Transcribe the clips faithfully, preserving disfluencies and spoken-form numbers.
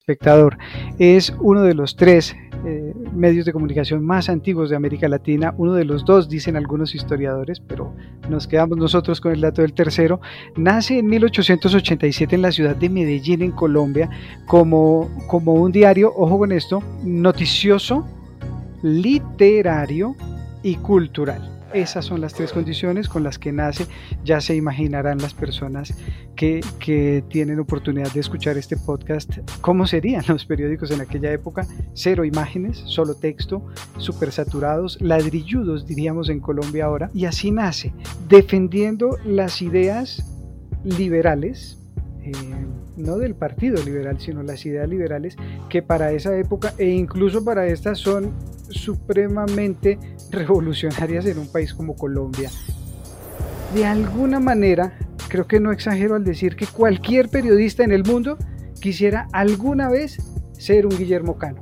Espectador es uno de los tres eh, medios de comunicación más antiguos de América Latina, uno de los dos, dicen algunos historiadores, pero nos quedamos nosotros con el dato del tercero. Nace en mil ochocientos ochenta y siete en la ciudad de Medellín, en Colombia, como, como un diario, ojo con esto, noticioso, literario y cultural. Esas son las tres condiciones con las que nace. Ya se imaginarán las personas que, que tienen oportunidad de escuchar este podcast cómo serían los periódicos en aquella época. Cero imágenes, solo texto, súper saturados, ladrilludos diríamos en Colombia ahora. Y así nace, defendiendo las ideas liberales, eh, no del Partido Liberal, sino las ideas liberales que para esa época e incluso para esta son supremamente revolucionarias en un país como Colombia. De alguna manera, creo que no exagero al decir que cualquier periodista en el mundo quisiera alguna vez ser un Guillermo Cano,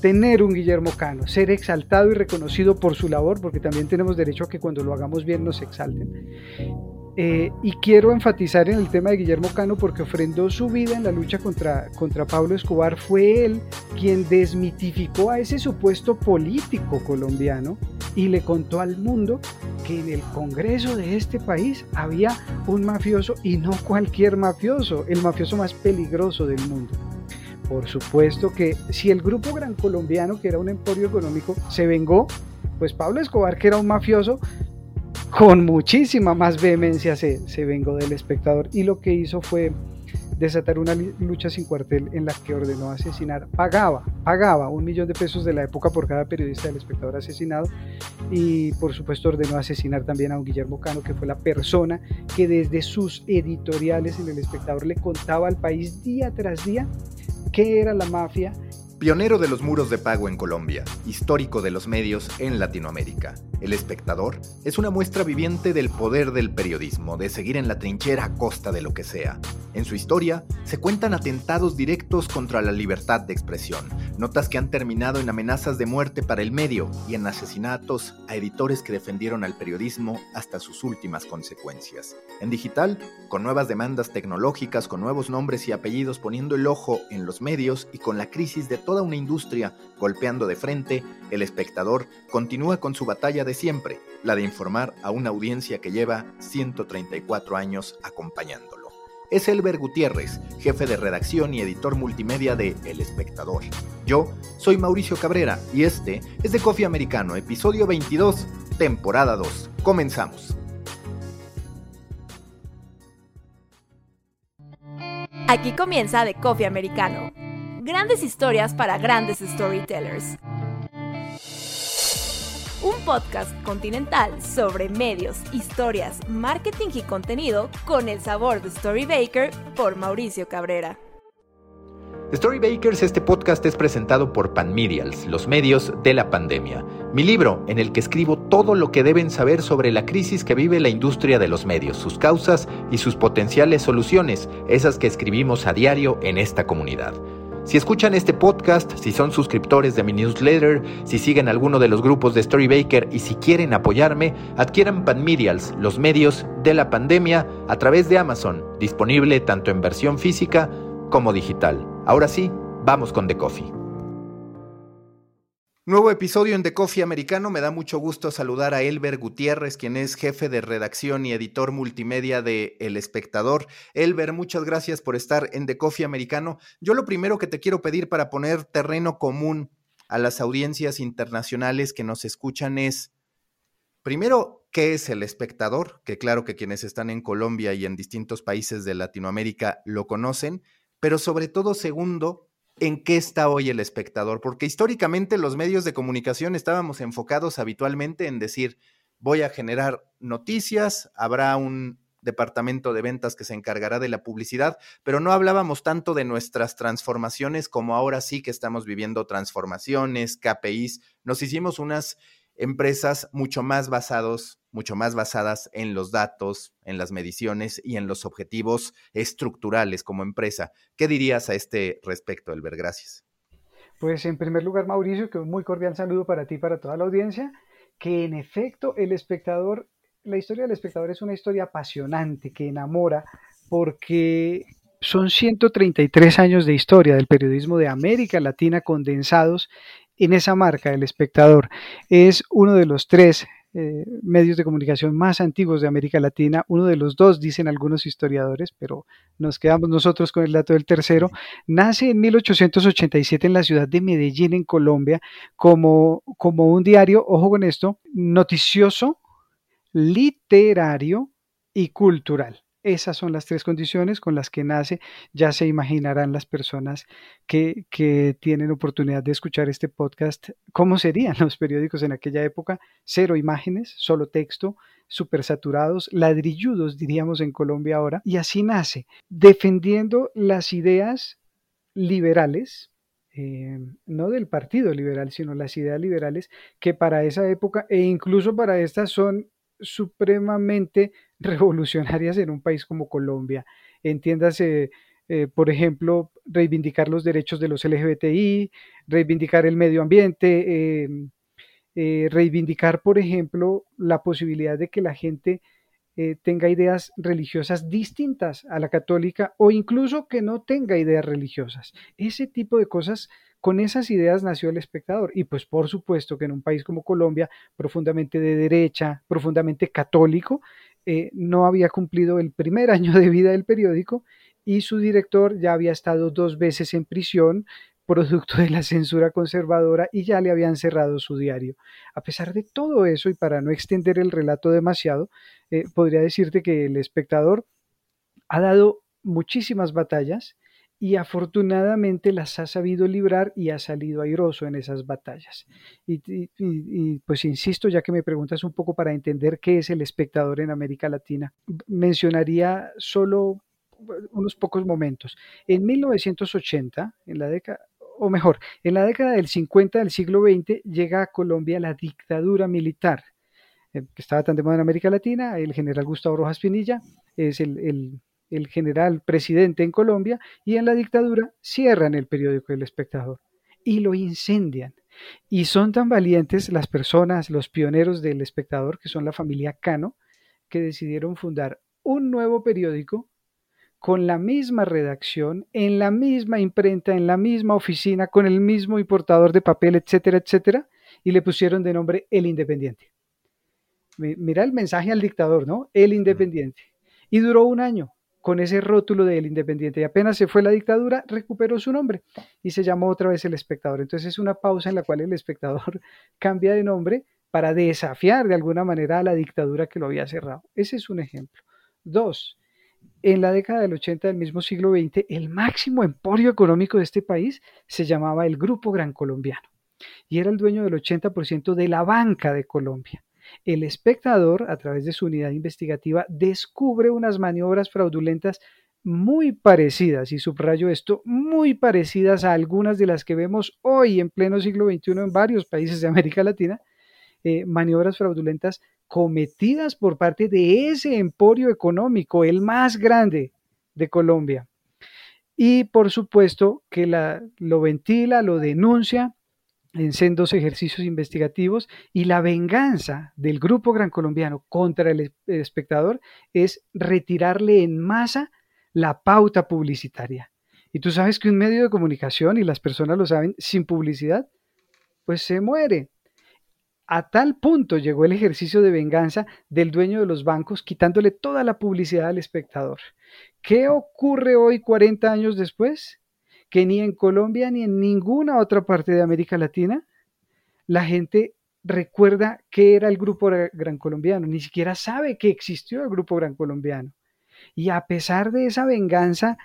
tener un Guillermo Cano, ser exaltado y reconocido por su labor, porque también tenemos derecho a que cuando lo hagamos bien nos exalten. Eh, y quiero enfatizar en el tema de Guillermo Cano porque ofrendó su vida en la lucha contra, contra Pablo Escobar. Fue él quien desmitificó a ese supuesto político colombiano y le contó al mundo que en el Congreso de este país había un mafioso, y no cualquier mafioso, el mafioso más peligroso del mundo. Por supuesto que si el Grupo Gran Colombiano, que era un emporio económico, se vengó, pues Pablo Escobar, que era un mafioso, con muchísima más vehemencia se, se vengó del Espectador, y lo que hizo fue desatar una lucha sin cuartel en la que ordenó asesinar, pagaba, pagaba un millón de pesos de la época por cada periodista del Espectador asesinado, y por supuesto ordenó asesinar también a un Guillermo Cano, que fue la persona que desde sus editoriales en el Espectador le contaba al país día tras día qué era la mafia. Pionero de los muros de pago en Colombia, histórico de los medios en Latinoamérica, El Espectador es una muestra viviente del poder del periodismo, de seguir en la trinchera a costa de lo que sea. En su historia se cuentan atentados directos contra la libertad de expresión, notas que han terminado en amenazas de muerte para el medio y en asesinatos a editores que defendieron al periodismo hasta sus últimas consecuencias. En digital, con nuevas demandas tecnológicas, con nuevos nombres y apellidos poniendo el ojo en los medios y con la crisis de toda una industria golpeando de frente, El Espectador continúa con su batalla de siempre, la de informar a una audiencia que lleva ciento treinta y cuatro años acompañándolo. Es Elber Gutiérrez, jefe de redacción y editor multimedia de El Espectador. Yo soy Mauricio Cabrera y este es de Coffee Americano, episodio veintidós, temporada dos. Comenzamos. Aquí comienza de Coffee Americano. Grandes historias para grandes storytellers. Un podcast continental sobre medios, historias, marketing y contenido con el sabor de Storybaker por Mauricio Cabrera. Storybakers, este podcast es presentado por Panmedials, los medios de la pandemia. Mi libro, en el que escribo todo lo que deben saber sobre la crisis que vive la industria de los medios, sus causas y sus potenciales soluciones, esas que escribimos a diario en esta comunidad. Si escuchan este podcast, si son suscriptores de mi newsletter, si siguen alguno de los grupos de Storybaker y si quieren apoyarme, adquieran Panmedials, los medios de la pandemia, a través de Amazon, disponible tanto en versión física como digital. Ahora sí, vamos con The Coffee. Nuevo episodio en The Coffee Americano. Me da mucho gusto saludar a Elber Gutiérrez, quien es jefe de redacción y editor multimedia de El Espectador. Elber, muchas gracias por estar en The Coffee Americano. Yo lo primero que te quiero pedir para poner terreno común a las audiencias internacionales que nos escuchan es, primero, ¿qué es El Espectador? Que claro que quienes están en Colombia y en distintos países de Latinoamérica lo conocen, pero sobre todo, segundo, ¿en qué está hoy El Espectador? Porque históricamente los medios de comunicación estábamos enfocados habitualmente en decir, voy a generar noticias, habrá un departamento de ventas que se encargará de la publicidad, pero no hablábamos tanto de nuestras transformaciones como ahora sí que estamos viviendo transformaciones, K P Is. Nos hicimos unas empresas mucho más basados, mucho más basadas en los datos, en las mediciones y en los objetivos estructurales como empresa. ¿Qué dirías a este respecto, Elber? Gracias. Pues en primer lugar, Mauricio, que un muy cordial saludo para ti y para toda la audiencia, que en efecto El Espectador, la historia del Espectador es una historia apasionante que enamora porque son ciento treinta y tres años de historia del periodismo de América Latina condensados en esa marca, El Espectador. Es uno de los tres eh, medios de comunicación más antiguos de América Latina, uno de los dos, dicen algunos historiadores, pero nos quedamos nosotros con el dato del tercero. Nace en mil ochocientos ochenta y siete en la ciudad de Medellín, en Colombia, como, como un diario, ojo con esto, noticioso, literario y cultural. Esas son las tres condiciones con las que nace. Ya se imaginarán las personas que, que tienen oportunidad de escuchar este podcast cómo serían los periódicos en aquella época. Cero imágenes, solo texto, supersaturados, ladrilludos diríamos en Colombia ahora. Y así nace, defendiendo las ideas liberales, Eh, no del Partido Liberal, sino las ideas liberales que para esa época e incluso para estas son supremamente revolucionarias en un país como Colombia. Entiéndase, eh, por ejemplo, reivindicar los derechos de los L G B T I, reivindicar el medio ambiente, eh, eh, reivindicar, por ejemplo, la posibilidad de que la gente eh, tenga ideas religiosas distintas a la católica o incluso que no tenga ideas religiosas. Ese tipo de cosas. Con esas ideas nació El Espectador y pues por supuesto que en un país como Colombia, profundamente de derecha, profundamente católico, eh, no había cumplido el primer año de vida del periódico y su director ya había estado dos veces en prisión, producto de la censura conservadora, y ya le habían cerrado su diario. A pesar de todo eso, y para no extender el relato demasiado, eh, podría decirte que El Espectador ha dado muchísimas batallas, y afortunadamente las ha sabido librar y ha salido airoso en esas batallas. Y, y, y pues insisto, ya que me preguntas un poco para entender qué es El Espectador en América Latina, mencionaría solo unos pocos momentos. En mil novecientos ochenta, en la década, o mejor, en la década del cincuenta del siglo veinte, llega a Colombia la dictadura militar, eh, que estaba tan de moda en América Latina. El general Gustavo Rojas Pinilla es el... el el general presidente en Colombia, y en la dictadura cierran el periódico El Espectador y lo incendian. Y son tan valientes las personas, los pioneros del Espectador, que son la familia Cano, que decidieron fundar un nuevo periódico con la misma redacción, en la misma imprenta, en la misma oficina, con el mismo importador de papel, etcétera, etcétera, y le pusieron de nombre El Independiente. Mira el mensaje al dictador, ¿no? El Independiente. Y duró un año con ese rótulo de El Independiente, y apenas se fue la dictadura, recuperó su nombre y se llamó otra vez El Espectador. Entonces es una pausa en la cual El Espectador cambia de nombre para desafiar de alguna manera a la dictadura que lo había cerrado. Ese es un ejemplo. Dos, en la década del ochenta del mismo siglo veinte, el máximo emporio económico de este país se llamaba el Grupo Gran Colombiano y era el dueño del ochenta por ciento de la banca de Colombia. El Espectador, a través de su unidad investigativa, descubre unas maniobras fraudulentas muy parecidas, y subrayo esto, muy parecidas a algunas de las que vemos hoy en pleno siglo veintiuno en varios países de América Latina, eh, maniobras fraudulentas cometidas por parte de ese emporio económico, el más grande de Colombia. Y por supuesto que la, lo ventila, lo denuncia en sendos ejercicios investigativos, y la venganza del Grupo Gran Colombiano contra El Espectador es retirarle en masa la pauta publicitaria. Y tú sabes que un medio de comunicación, y las personas lo saben, sin publicidad, pues se muere. A tal punto llegó el ejercicio de venganza del dueño de los bancos, quitándole toda la publicidad al Espectador. ¿Qué ocurre hoy, cuarenta años después? Que ni en Colombia ni en ninguna otra parte de América Latina la gente recuerda qué era el Grupo Gran Colombiano, ni siquiera sabe que existió el Grupo Gran Colombiano. Y a pesar de esa venganza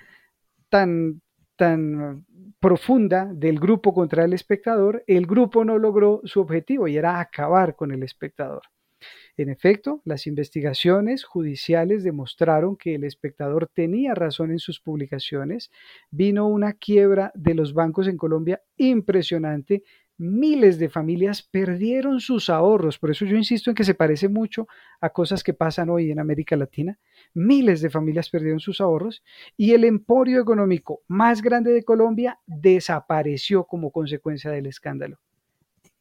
tan, tan profunda del grupo contra El Espectador, el grupo no logró su objetivo, y era acabar con El Espectador. En efecto, las investigaciones judiciales demostraron que El Espectador tenía razón en sus publicaciones. Vino una quiebra de los bancos en Colombia impresionante. Miles de familias perdieron sus ahorros, por eso yo insisto en que se parece mucho a cosas que pasan hoy en América Latina. Miles de familias perdieron sus ahorros y el emporio económico más grande de Colombia desapareció como consecuencia del escándalo.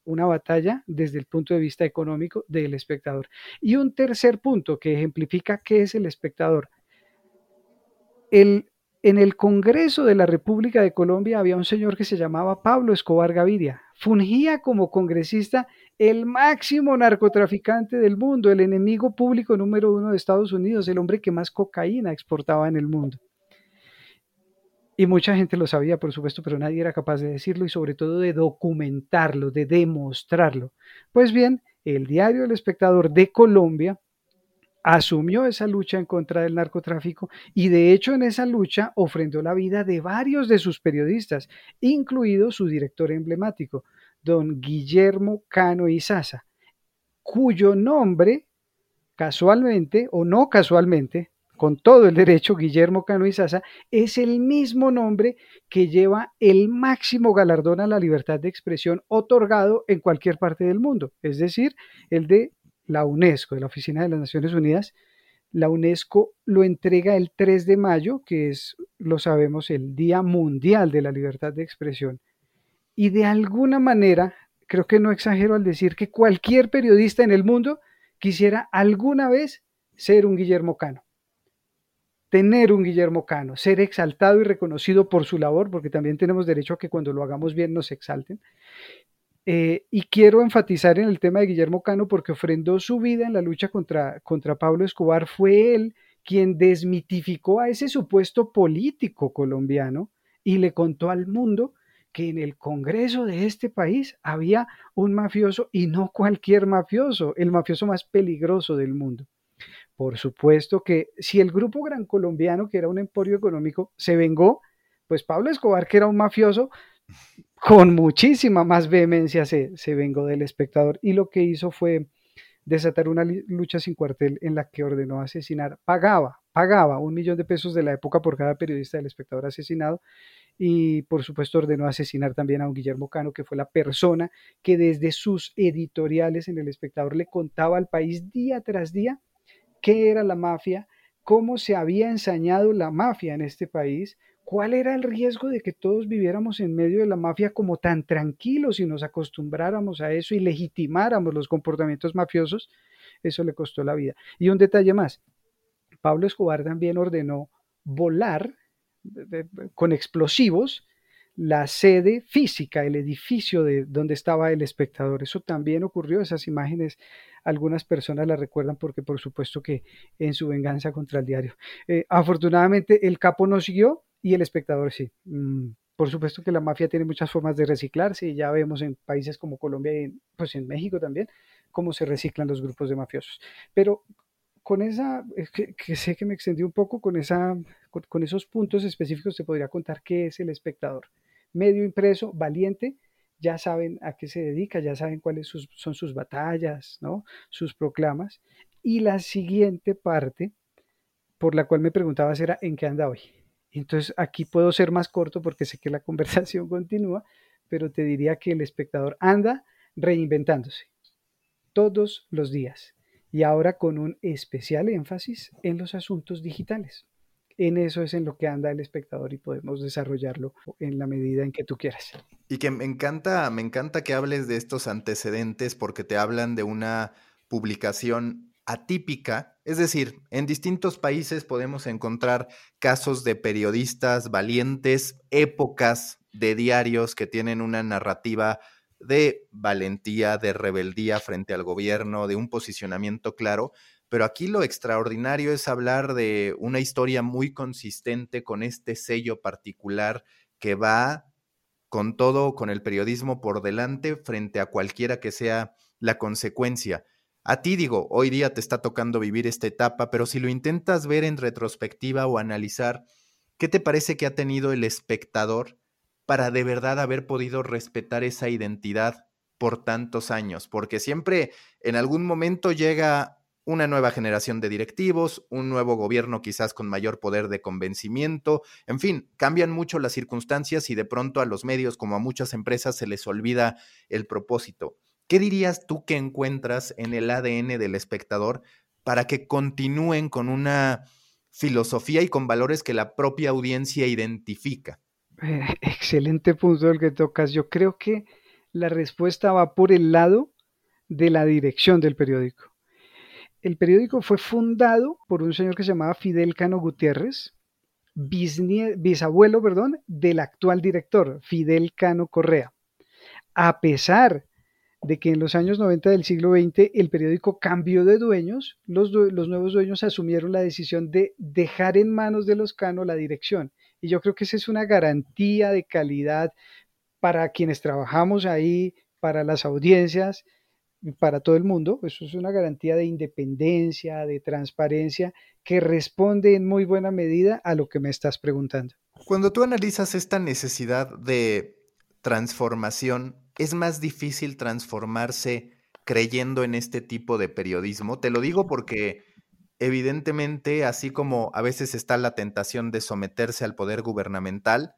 Una batalla desde el punto de vista económico del espectador. Y un tercer punto que ejemplifica qué es el espectador. El, en el Congreso de la República de Colombia había un señor que se llamaba Pablo Escobar Gaviria. Fungía como congresista el máximo narcotraficante del mundo, el enemigo público número uno de Estados Unidos, el hombre que más cocaína exportaba en el mundo. Y mucha gente lo sabía, por supuesto, pero nadie era capaz de decirlo y sobre todo de documentarlo, de demostrarlo. Pues bien, el diario El Espectador de Colombia asumió esa lucha en contra del narcotráfico y de hecho en esa lucha ofrendó la vida de varios de sus periodistas, incluido su director emblemático, don Guillermo Cano Isaza, cuyo nombre casualmente o no casualmente, con todo el derecho, Guillermo Cano Isaza, es el mismo nombre que lleva el máximo galardón a la libertad de expresión otorgado en cualquier parte del mundo, es decir, el de la UNESCO, de la Oficina de las Naciones Unidas. La UNESCO lo entrega el tres de mayo, que es, lo sabemos, el Día Mundial de la Libertad de Expresión. Y de alguna manera, creo que no exagero al decir que cualquier periodista en el mundo quisiera alguna vez ser un Guillermo Cano. Tener un Guillermo Cano, ser exaltado y reconocido por su labor, porque también tenemos derecho a que cuando lo hagamos bien nos exalten. Eh, y quiero enfatizar en el tema de Guillermo Cano porque ofrendó su vida en la lucha contra, contra Pablo Escobar. Fue él quien desmitificó a ese supuesto político colombiano y le contó al mundo que en el Congreso de este país había un mafioso, y no cualquier mafioso, el mafioso más peligroso del mundo. Por supuesto que si el Grupo Gran Colombiano, que era un emporio económico, se vengó, pues Pablo Escobar, que era un mafioso, con muchísima más vehemencia se, se vengó del espectador, y lo que hizo fue desatar una lucha sin cuartel en la que ordenó asesinar, pagaba, pagaba un millón de pesos de la época por cada periodista del espectador asesinado, y por supuesto ordenó asesinar también a un Guillermo Cano, que fue la persona que desde sus editoriales en el espectador le contaba al país día tras día qué era la mafia, cómo se había ensañado la mafia en este país, cuál era el riesgo de que todos viviéramos en medio de la mafia como tan tranquilos y nos acostumbráramos a eso y legitimáramos los comportamientos mafiosos. Eso le costó la vida. Y un detalle más, Pablo Escobar también ordenó volar de, de, con explosivos la sede física, el edificio de donde estaba El Espectador. Eso también ocurrió, esas imágenes algunas personas las recuerdan porque por supuesto que en su venganza contra el diario. Eh, afortunadamente el capo no siguió y El Espectador sí. Mm, por supuesto que la mafia tiene muchas formas de reciclarse y ya vemos en países como Colombia y en, pues en México también cómo se reciclan los grupos de mafiosos. Pero con esa, que, que sé que me extendí un poco, con, esa, con, con esos puntos específicos te podría contar qué es El Espectador. Medio impreso, valiente, ya saben a qué se dedica, ya saben cuáles sus, son sus batallas, ¿no? Sus proclamas. Y la siguiente parte, por la cual me preguntabas, era ¿en qué anda hoy? Entonces aquí puedo ser más corto porque sé que la conversación continúa, pero te diría que El Espectador anda reinventándose todos los días y ahora con un especial énfasis en los asuntos digitales. En eso es en lo que anda El Espectador y podemos desarrollarlo en la medida en que tú quieras. Y que me encanta, me encanta que hables de estos antecedentes porque te hablan de una publicación atípica. Es decir, en distintos países podemos encontrar casos de periodistas valientes, épocas de diarios que tienen una narrativa de valentía, de rebeldía frente al gobierno, de un posicionamiento claro. Pero aquí lo extraordinario es hablar de una historia muy consistente con este sello particular que va con todo, con el periodismo por delante frente a cualquiera que sea la consecuencia. A ti digo, hoy día te está tocando vivir esta etapa, pero si lo intentas ver en retrospectiva o analizar, ¿qué te parece que ha tenido El Espectador para de verdad haber podido respetar esa identidad por tantos años, porque siempre en algún momento llega una nueva generación de directivos, un nuevo gobierno quizás con mayor poder de convencimiento, en fin, cambian mucho las circunstancias y de pronto a los medios, como a muchas empresas, se les olvida el propósito. ¿Qué dirías tú que encuentras en el A D N del espectador para que continúen con una filosofía y con valores que la propia audiencia identifica? Eh, excelente punto el que tocas. Yo creo que la respuesta va por el lado de la dirección del periódico. El periódico fue fundado por un señor que se llamaba Fidel Cano Gutiérrez, bisnie- bisabuelo, perdón, del actual director, Fidel Cano Correa. A pesar de que en los años noventa del siglo veinte el periódico cambió de dueños, los, due- los nuevos dueños asumieron la decisión de dejar en manos de los Cano la dirección. Y yo creo que esa es una garantía de calidad para quienes trabajamos ahí, para las audiencias, para todo el mundo. Eso es una garantía de independencia, de transparencia, que responde en muy buena medida a lo que me estás preguntando. Cuando tú analizas esta necesidad de transformación, ¿es más difícil transformarse creyendo en este tipo de periodismo? Te lo digo porque evidentemente, así como a veces está la tentación de someterse al poder gubernamental,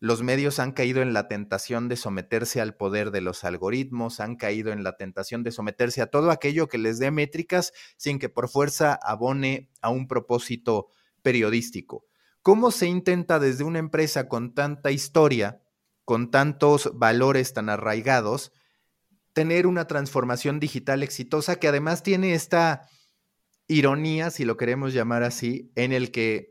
los medios han caído en la tentación de someterse al poder de los algoritmos, han caído en la tentación de someterse a todo aquello que les dé métricas sin que por fuerza abone a un propósito periodístico. ¿Cómo se intenta desde una empresa con tanta historia, con tantos valores tan arraigados, tener una transformación digital exitosa que además tiene esta ironía, si lo queremos llamar así, en el que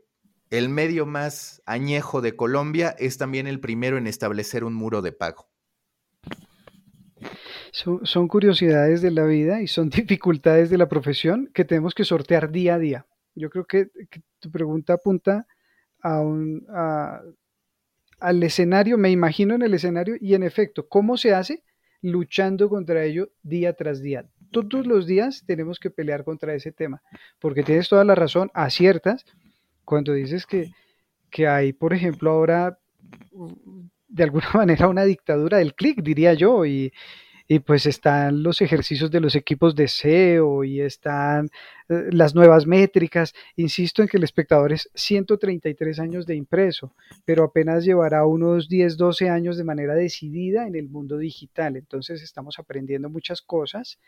el medio más añejo de Colombia es también el primero en establecer un muro de pago? Son, son curiosidades de la vida y son dificultades de la profesión que tenemos que sortear día a día. Yo creo que, que tu pregunta apunta a un, a, al escenario, me imagino en el escenario, y en efecto, ¿cómo se hace? Luchando contra ello día tras día. Todos los días tenemos que pelear contra ese tema, porque tienes toda la razón, aciertas cuando dices que, que hay, por ejemplo, ahora de alguna manera una dictadura del clic, diría yo, y, y pues están los ejercicios de los equipos de S E O y están eh, las nuevas métricas. Insisto en que el espectador es ciento treinta y tres años de impreso, pero apenas llevará unos diez, doce años de manera decidida en el mundo digital. Entonces estamos aprendiendo muchas cosas.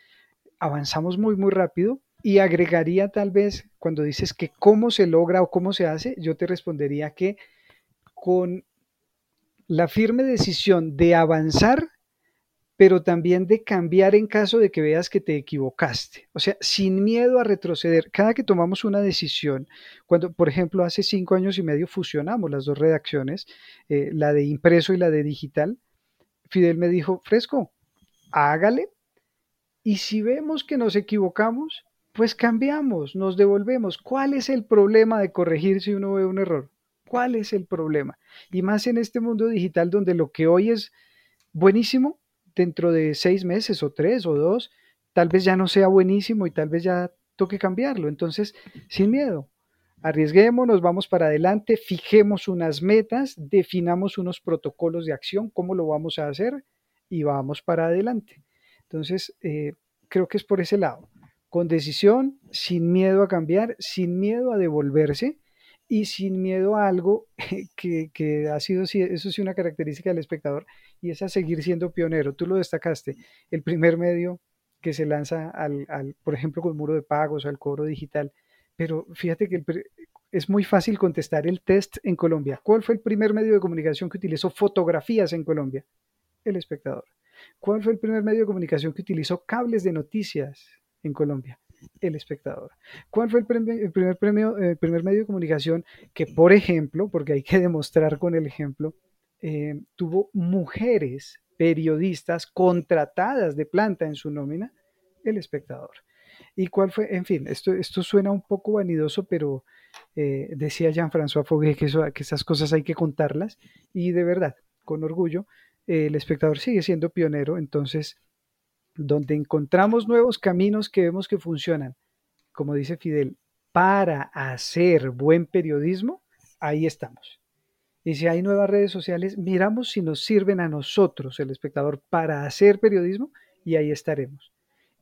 Avanzamos muy, muy rápido, y agregaría tal vez, cuando dices que cómo se logra o cómo se hace, yo te respondería que con la firme decisión de avanzar, pero también de cambiar en caso de que veas que te equivocaste. O sea, sin miedo a retroceder. Cada que tomamos una decisión, cuando, por ejemplo, hace cinco años y medio fusionamos las dos redacciones, eh, la de impreso y la de digital, Fidel me dijo, Fresco, hágale. Y si vemos que nos equivocamos, pues cambiamos, nos devolvemos. ¿Cuál es el problema de corregir si uno ve un error? ¿Cuál es el problema? Y más en este mundo digital donde lo que hoy es buenísimo, dentro de seis meses o tres o dos, tal vez ya no sea buenísimo y tal vez ya toque cambiarlo. Entonces, sin miedo, arriesguémonos, vamos para adelante, fijemos unas metas, definamos unos protocolos de acción, cómo lo vamos a hacer y vamos para adelante. Entonces, eh, creo que es por ese lado, con decisión, sin miedo a cambiar, sin miedo a devolverse y sin miedo a algo que, que ha sido, eso sí, una característica del espectador, y es a seguir siendo pionero. Tú lo destacaste, el primer medio que se lanza, al, al por ejemplo, con muro de pagos, al cobro digital, pero fíjate que el, es muy fácil contestar el test en Colombia. ¿Cuál fue el primer medio de comunicación que utilizó fotografías en Colombia? El Espectador. ¿Cuál fue el primer medio de comunicación que utilizó cables de noticias en Colombia? El Espectador. ¿Cuál fue el, premio, el, primer premio, el primer medio de comunicación que, por ejemplo, porque hay que demostrar con el ejemplo, eh, tuvo mujeres periodistas contratadas de planta en su nómina? El Espectador. ¿Y cuál fue? En fin, esto, esto suena un poco vanidoso, pero eh, decía Jean-François Foguet que, eso, que esas cosas hay que contarlas, y de verdad, con orgullo, el espectador sigue siendo pionero. Entonces, donde encontramos nuevos caminos que vemos que funcionan, como dice Fidel, para hacer buen periodismo, ahí estamos. Y si hay nuevas redes sociales, miramos si nos sirven a nosotros, el espectador, para hacer periodismo, y ahí estaremos.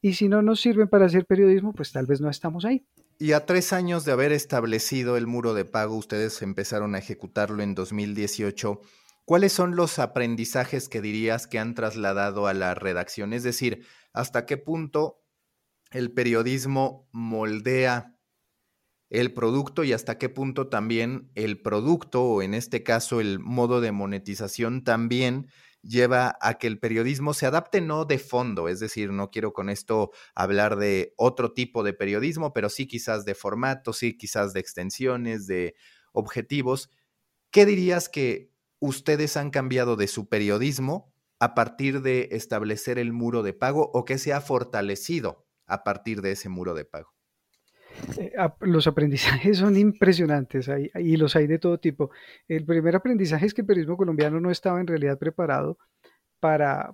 Y si no nos sirven para hacer periodismo, pues tal vez no estamos ahí. Y a tres años de haber establecido el muro de pago, ustedes empezaron a ejecutarlo en dos mil dieciocho. ¿Cuáles son los aprendizajes que dirías que han trasladado a la redacción? Es decir, ¿hasta qué punto el periodismo moldea el producto y hasta qué punto también el producto, o en este caso el modo de monetización, también lleva a que el periodismo se adapte, no de fondo? Es decir, no quiero con esto hablar de otro tipo de periodismo, pero sí quizás de formatos, sí quizás de extensiones, de objetivos. ¿Qué dirías que ustedes han cambiado de su periodismo a partir de establecer el muro de pago, o qué se ha fortalecido a partir de ese muro de pago? Eh, los aprendizajes son impresionantes, hay, y los hay de todo tipo. El primer aprendizaje es que el periodismo colombiano no estaba en realidad preparado para,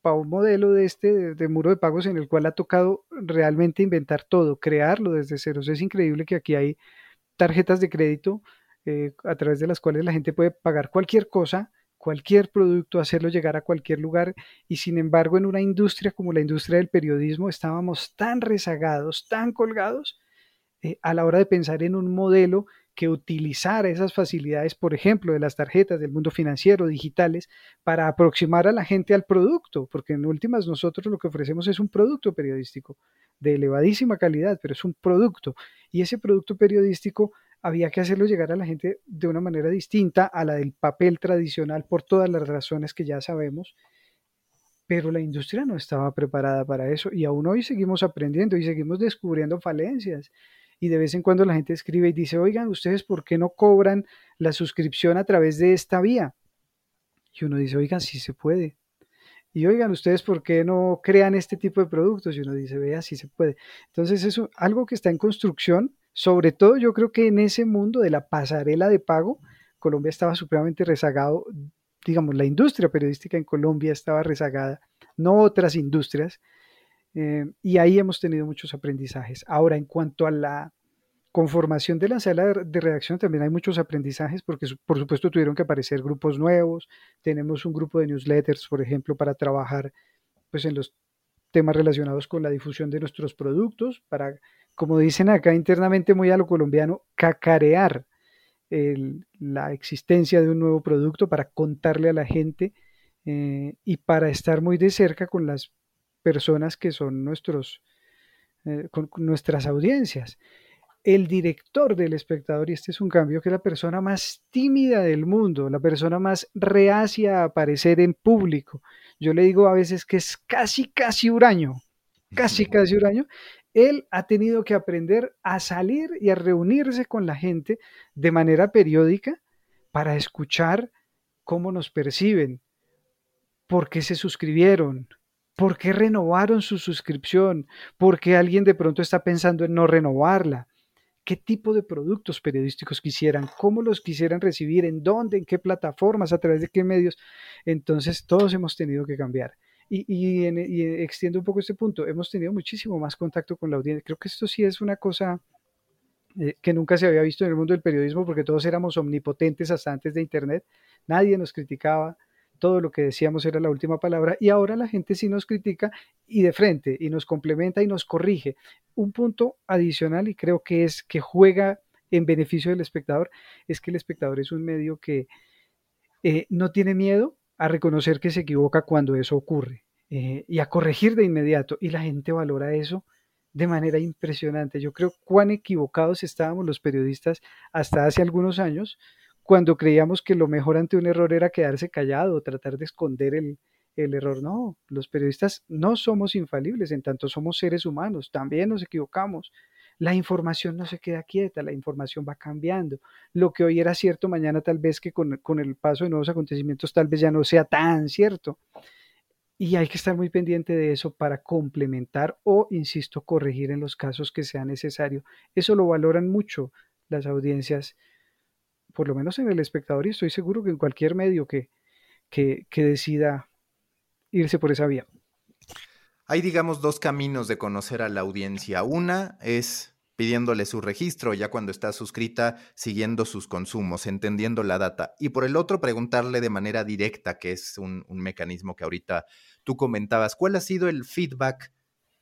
para un modelo de este de, de muro de pagos, en el cual ha tocado realmente inventar todo, crearlo desde cero. O sea, es increíble que aquí hay tarjetas de crédito eh, a través de las cuales la gente puede pagar cualquier cosa, cualquier producto, hacerlo llegar a cualquier lugar, y sin embargo en una industria como la industria del periodismo estábamos tan rezagados, tan colgados eh, a la hora de pensar en un modelo que utilizara esas facilidades, por ejemplo, de las tarjetas, del mundo financiero, digitales, para aproximar a la gente al producto, porque en últimas nosotros lo que ofrecemos es un producto periodístico de elevadísima calidad, pero es un producto, y ese producto periodístico había que hacerlo llegar a la gente de una manera distinta a la del papel tradicional, por todas las razones que ya sabemos, pero la industria no estaba preparada para eso, y aún hoy seguimos aprendiendo y seguimos descubriendo falencias, y de vez en cuando la gente escribe y dice: oigan, ¿ustedes por qué no cobran la suscripción a través de esta vía? Y uno dice: oigan, sí se puede. Y oigan, ¿ustedes por qué no crean este tipo de productos? Y uno dice: vea, sí se puede. Entonces es algo que está en construcción. Sobre todo yo creo que en ese mundo de la pasarela de pago, Colombia estaba supremamente rezagado, digamos, la industria periodística en Colombia estaba rezagada, no otras industrias, eh, y ahí hemos tenido muchos aprendizajes. Ahora, en cuanto a la conformación de la sala de redacción, también hay muchos aprendizajes, porque por supuesto tuvieron que aparecer grupos nuevos. Tenemos un grupo de newsletters, por ejemplo, para trabajar pues en los temas relacionados con la difusión de nuestros productos, para, como dicen acá internamente muy a lo colombiano, cacarear el, la existencia de un nuevo producto, para contarle a la gente eh, y para estar muy de cerca con las personas que son nuestros, eh, con, con nuestras audiencias. El director del Espectador, y este es un cambio, que es la persona más tímida del mundo, la persona más reacia a aparecer en público. Yo le digo a veces que es casi, casi huraño, casi, casi huraño. Él ha tenido que aprender a salir y a reunirse con la gente de manera periódica para escuchar cómo nos perciben, por qué se suscribieron, por qué renovaron su suscripción, por qué alguien de pronto está pensando en no renovarla, qué tipo de productos periodísticos quisieran, cómo los quisieran recibir, en dónde, en qué plataformas, a través de qué medios. Entonces todos hemos tenido que cambiar. Y, y, en, y extiendo un poco este punto, hemos tenido muchísimo más contacto con la audiencia. Creo que esto sí es una cosa eh, que nunca se había visto en el mundo del periodismo, porque todos éramos omnipotentes hasta antes de internet, nadie nos criticaba, todo lo que decíamos era la última palabra, y ahora la gente sí nos critica, y de frente, y nos complementa y nos corrige. Un punto adicional, y creo que es que juega en beneficio del espectador, es que el espectador es un medio que eh, no tiene miedo a reconocer que se equivoca cuando eso ocurre, eh, y a corregir de inmediato, y la gente valora eso de manera impresionante. Yo creo cuán equivocados estábamos los periodistas hasta hace algunos años, cuando creíamos que lo mejor ante un error era quedarse callado o tratar de esconder el, el error. No, los periodistas no somos infalibles, en tanto somos seres humanos, también nos equivocamos. La información no se queda quieta, la información va cambiando. Lo que hoy era cierto, mañana tal vez que con, con el paso de nuevos acontecimientos tal vez ya no sea tan cierto. Y hay que estar muy pendiente de eso para complementar o, insisto, corregir en los casos que sea necesario. Eso lo valoran mucho las audiencias, por lo menos en el Espectador, y estoy seguro que en cualquier medio que, que, que decida irse por esa vía. Hay, digamos, dos caminos de conocer a la audiencia. Una es pidiéndole su registro ya cuando está suscrita, siguiendo sus consumos, entendiendo la data. Y por el otro, preguntarle de manera directa, que es un, un mecanismo que ahorita tú comentabas. ¿Cuál ha sido el feedback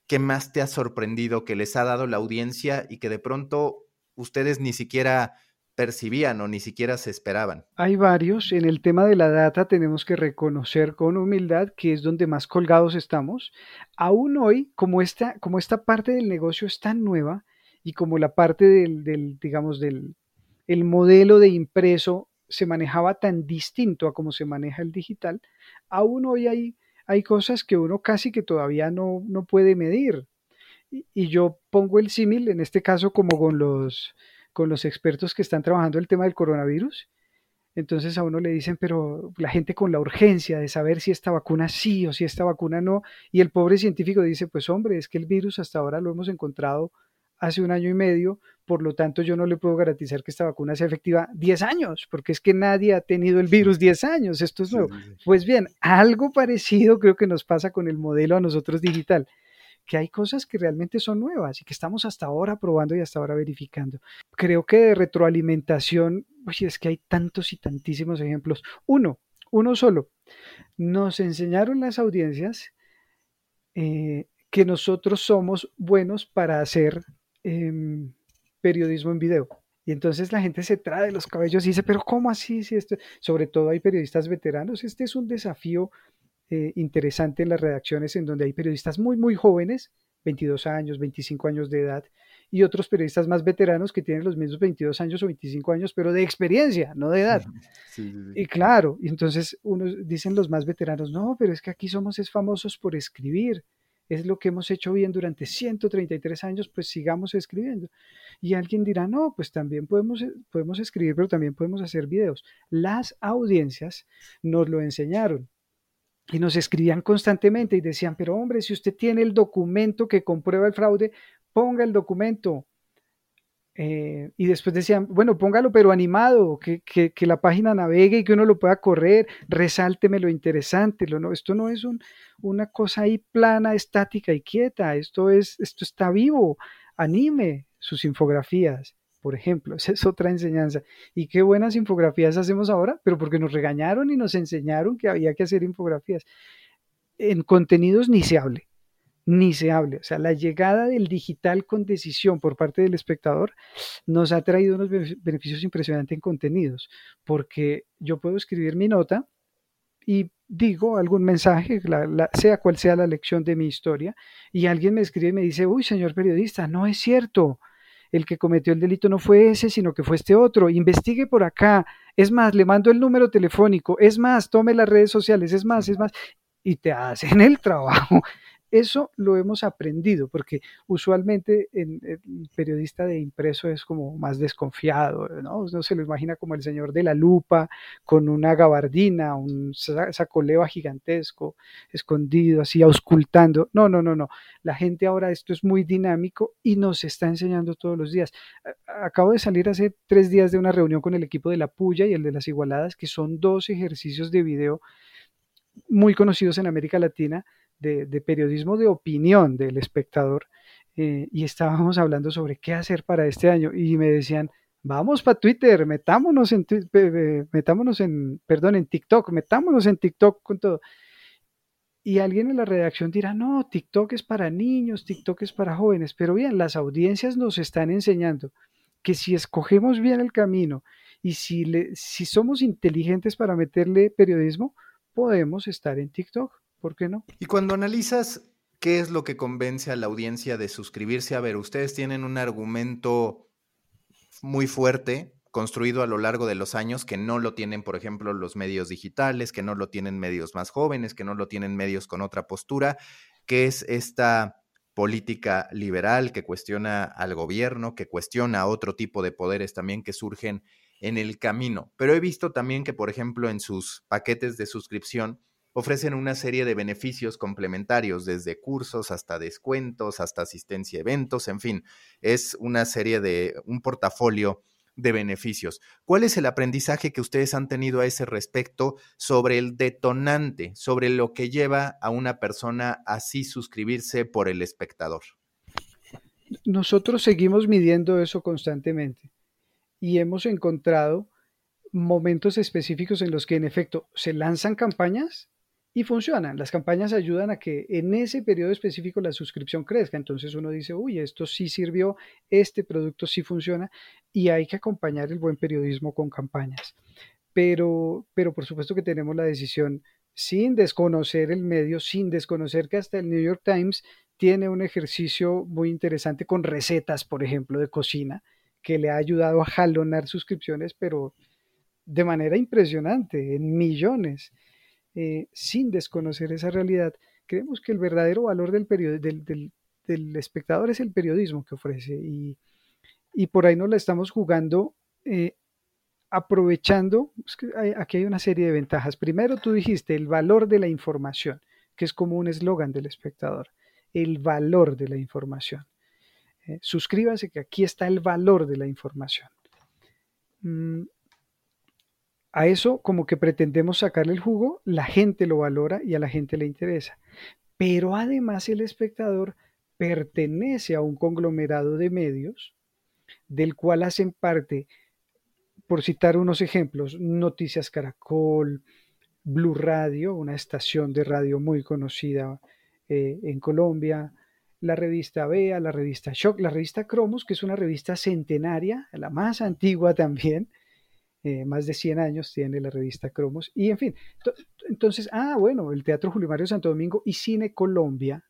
que más te ha sorprendido, que les ha dado la audiencia y que de pronto ustedes ni siquiera percibían o ni siquiera se esperaban? Hay varios. En el tema de la data tenemos que reconocer con humildad que es donde más colgados estamos. Aún hoy, como esta, como esta parte del negocio es tan nueva y como la parte del, del digamos, del el modelo de impreso se manejaba tan distinto a como se maneja el digital, aún hoy hay, hay cosas que uno casi que todavía no, no puede medir. Y, y yo pongo el símil, en este caso, como con los... con los expertos que están trabajando el tema del coronavirus. Entonces a uno le dicen, pero la gente con la urgencia de saber si esta vacuna sí o si esta vacuna no, y el pobre científico dice, pues hombre, es que el virus hasta ahora lo hemos encontrado hace un año y medio, por lo tanto yo no le puedo garantizar que esta vacuna sea efectiva diez años, porque es que nadie ha tenido el virus diez años, esto es nuevo. Pues bien, algo parecido creo que nos pasa con el modelo a nosotros digital, que hay cosas que realmente son nuevas y que estamos hasta ahora probando y hasta ahora verificando. Creo que de retroalimentación, uy, es que hay tantos y tantísimos ejemplos. Uno, uno solo. Nos enseñaron las audiencias eh, que nosotros somos buenos para hacer eh, periodismo en video. Y entonces la gente se trae de los cabellos y dice, pero ¿cómo así? Si esto... Sobre todo hay periodistas veteranos. Este es un desafío Eh, interesante en las redacciones, en donde hay periodistas muy muy jóvenes, veintidós años, veinticinco años de edad, y otros periodistas más veteranos que tienen los mismos veintidós años o veinticinco años, pero de experiencia, no de edad. Sí, sí, sí. Y claro, y entonces unos dicen, los más veteranos, no, pero es que aquí somos es famosos por escribir, es lo que hemos hecho bien durante ciento treinta y tres años, pues sigamos escribiendo. Y alguien dirá, no, pues también podemos, podemos escribir, pero también podemos hacer videos. Las audiencias nos lo enseñaron. Y nos escribían constantemente y decían, pero hombre, si usted tiene el documento que comprueba el fraude, ponga el documento. Eh, y después decían, bueno, póngalo pero animado, que, que, que la página navegue y que uno lo pueda correr, resálteme lo interesante. Lo, no, esto no es un, una cosa ahí plana, estática y quieta, esto, es, esto está vivo, anime sus infografías. Por ejemplo, esa es otra enseñanza. Y qué buenas infografías hacemos ahora, pero porque nos regañaron y nos enseñaron que había que hacer infografías. En contenidos ni se hable, ni se hable. O sea, la llegada del digital con decisión por parte del espectador nos ha traído unos beneficios impresionantes en contenidos, porque yo puedo escribir mi nota y digo algún mensaje, la, la, sea cual sea la lección de mi historia, y alguien me escribe y me dice, uy, señor periodista, no es cierto. El que cometió el delito no fue ese, sino que fue este otro, investigue por acá, es más, le mando el número telefónico, es más, tome las redes sociales, es más, es más, y te hacen el trabajo. Eso lo hemos aprendido, porque usualmente el, el periodista de impreso es como más desconfiado, ¿no? Uno se lo imagina como el señor de la lupa, con una gabardina, un sacoleo gigantesco, escondido, así, auscultando. No, no, no, no. La gente ahora, esto es muy dinámico y nos está enseñando todos los días. Acabo de salir hace tres días de una reunión con el equipo de La Pulla y el de Las Igualadas, que son dos ejercicios de video muy conocidos en América Latina, De, de periodismo de opinión del espectador, eh, y estábamos hablando sobre qué hacer para este año y me decían, vamos para Twitter, metámonos en, tu, eh, metámonos en, perdón, en TikTok, metámonos en TikTok con todo. Y alguien en la redacción dirá, no, TikTok es para niños, TikTok es para jóvenes, pero bien, las audiencias nos están enseñando que si escogemos bien el camino y si, le, si somos inteligentes para meterle periodismo, podemos estar en TikTok. ¿Por qué no? Y cuando analizas qué es lo que convence a la audiencia de suscribirse, a ver, ustedes tienen un argumento muy fuerte construido a lo largo de los años que no lo tienen, por ejemplo, los medios digitales, que no lo tienen medios más jóvenes, que no lo tienen medios con otra postura, que es esta política liberal que cuestiona al gobierno, que cuestiona a otro tipo de poderes también que surgen en el camino. Pero he visto también que, por ejemplo, en sus paquetes de suscripción, ofrecen una serie de beneficios complementarios, desde cursos hasta descuentos, hasta asistencia a eventos, en fin, es una serie de un portafolio de beneficios. ¿Cuál es el aprendizaje que ustedes han tenido a ese respecto sobre el detonante, sobre lo que lleva a una persona a sí suscribirse por el espectador? Nosotros seguimos midiendo eso constantemente y hemos encontrado momentos específicos en los que en efecto se lanzan campañas y funcionan. Las campañas ayudan a que en ese periodo específico la suscripción crezca. Entonces uno dice, uy, esto sí sirvió, este producto sí funciona, y hay que acompañar el buen periodismo con campañas. Pero, pero por supuesto que tenemos la decisión, sin desconocer el medio, sin desconocer que hasta el New York Times tiene un ejercicio muy interesante con recetas, por ejemplo, de cocina, que le ha ayudado a jalonar suscripciones, pero de manera impresionante, en millones. Eh, sin desconocer esa realidad, creemos que el verdadero valor del, period- del, del, del espectador es el periodismo que ofrece, y, y por ahí nos la estamos jugando, eh, aprovechando, es que hay, aquí hay una serie de ventajas. Primero, tú dijiste el valor de la información, que es como un eslogan del espectador, el valor de la información. Eh, suscríbanse que aquí está el valor de la información. Mm. A eso como que pretendemos sacarle el jugo, la gente lo valora y a la gente le interesa. Pero además el espectador pertenece a un conglomerado de medios del cual hacen parte, por citar unos ejemplos, Noticias Caracol, Blue Radio, una estación de radio muy conocida eh, en Colombia, la revista Vea, la revista Shock, la revista Cromos, que es una revista centenaria, la más antigua también. Eh, más de cien años tiene la revista Cromos, y en fin, to- entonces, ah bueno, el Teatro Julio Mario Santo Domingo y Cine Colombia,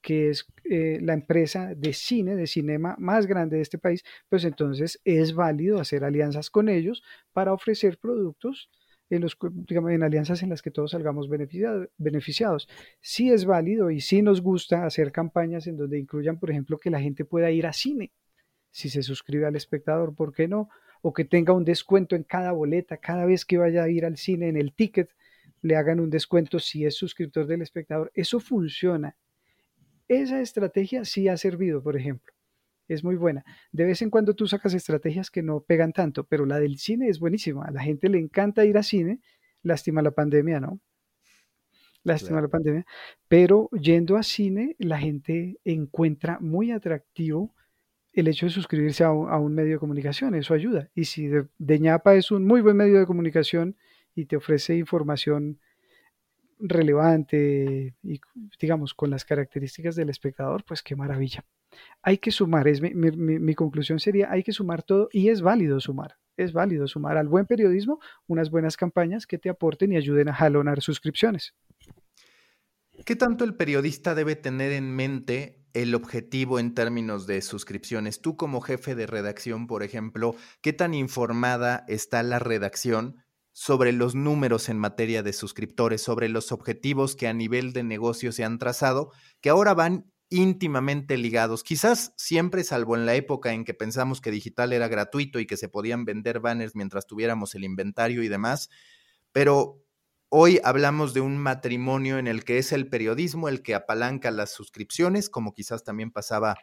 que es eh, la empresa de cine, de cinema más grande de este país, pues entonces es válido hacer alianzas con ellos para ofrecer productos en, los, digamos, en alianzas en las que todos salgamos beneficiado, beneficiados. Sí es válido y sí nos gusta hacer campañas en donde incluyan, por ejemplo, que la gente pueda ir a cine si se suscribe al espectador, ¿por qué no? O que tenga un descuento en cada boleta, cada vez que vaya a ir al cine, en el ticket, le hagan un descuento si es suscriptor del espectador. Eso funciona. Esa estrategia sí ha servido, por ejemplo. Es muy buena. De vez en cuando tú sacas estrategias que no pegan tanto, pero la del cine es buenísima. A la gente le encanta ir al cine. Lástima la pandemia, ¿no? Lástima claro. la pandemia. Pero yendo a cine, la gente encuentra muy atractivo el hecho de suscribirse a un, a un medio de comunicación. Eso ayuda, y si de, de ñapa es un muy buen medio de comunicación y te ofrece información relevante y, digamos, con las características del espectador, pues qué maravilla. Hay que sumar, es mi, mi, mi, mi conclusión sería, hay que sumar todo, y es válido sumar, es válido sumar al buen periodismo unas buenas campañas que te aporten y ayuden a jalonar suscripciones. ¿Qué tanto el periodista debe tener en mente el objetivo en términos de suscripciones? Tú, como jefe de redacción, por ejemplo, ¿qué tan informada está la redacción sobre los números en materia de suscriptores, sobre los objetivos que a nivel de negocio se han trazado, que ahora van íntimamente ligados? Quizás siempre, salvo en la época en que pensamos que digital era gratuito y que se podían vender banners mientras tuviéramos el inventario y demás, pero hoy hablamos de un matrimonio en el que es el periodismo el que apalanca las suscripciones, como quizás también pasaba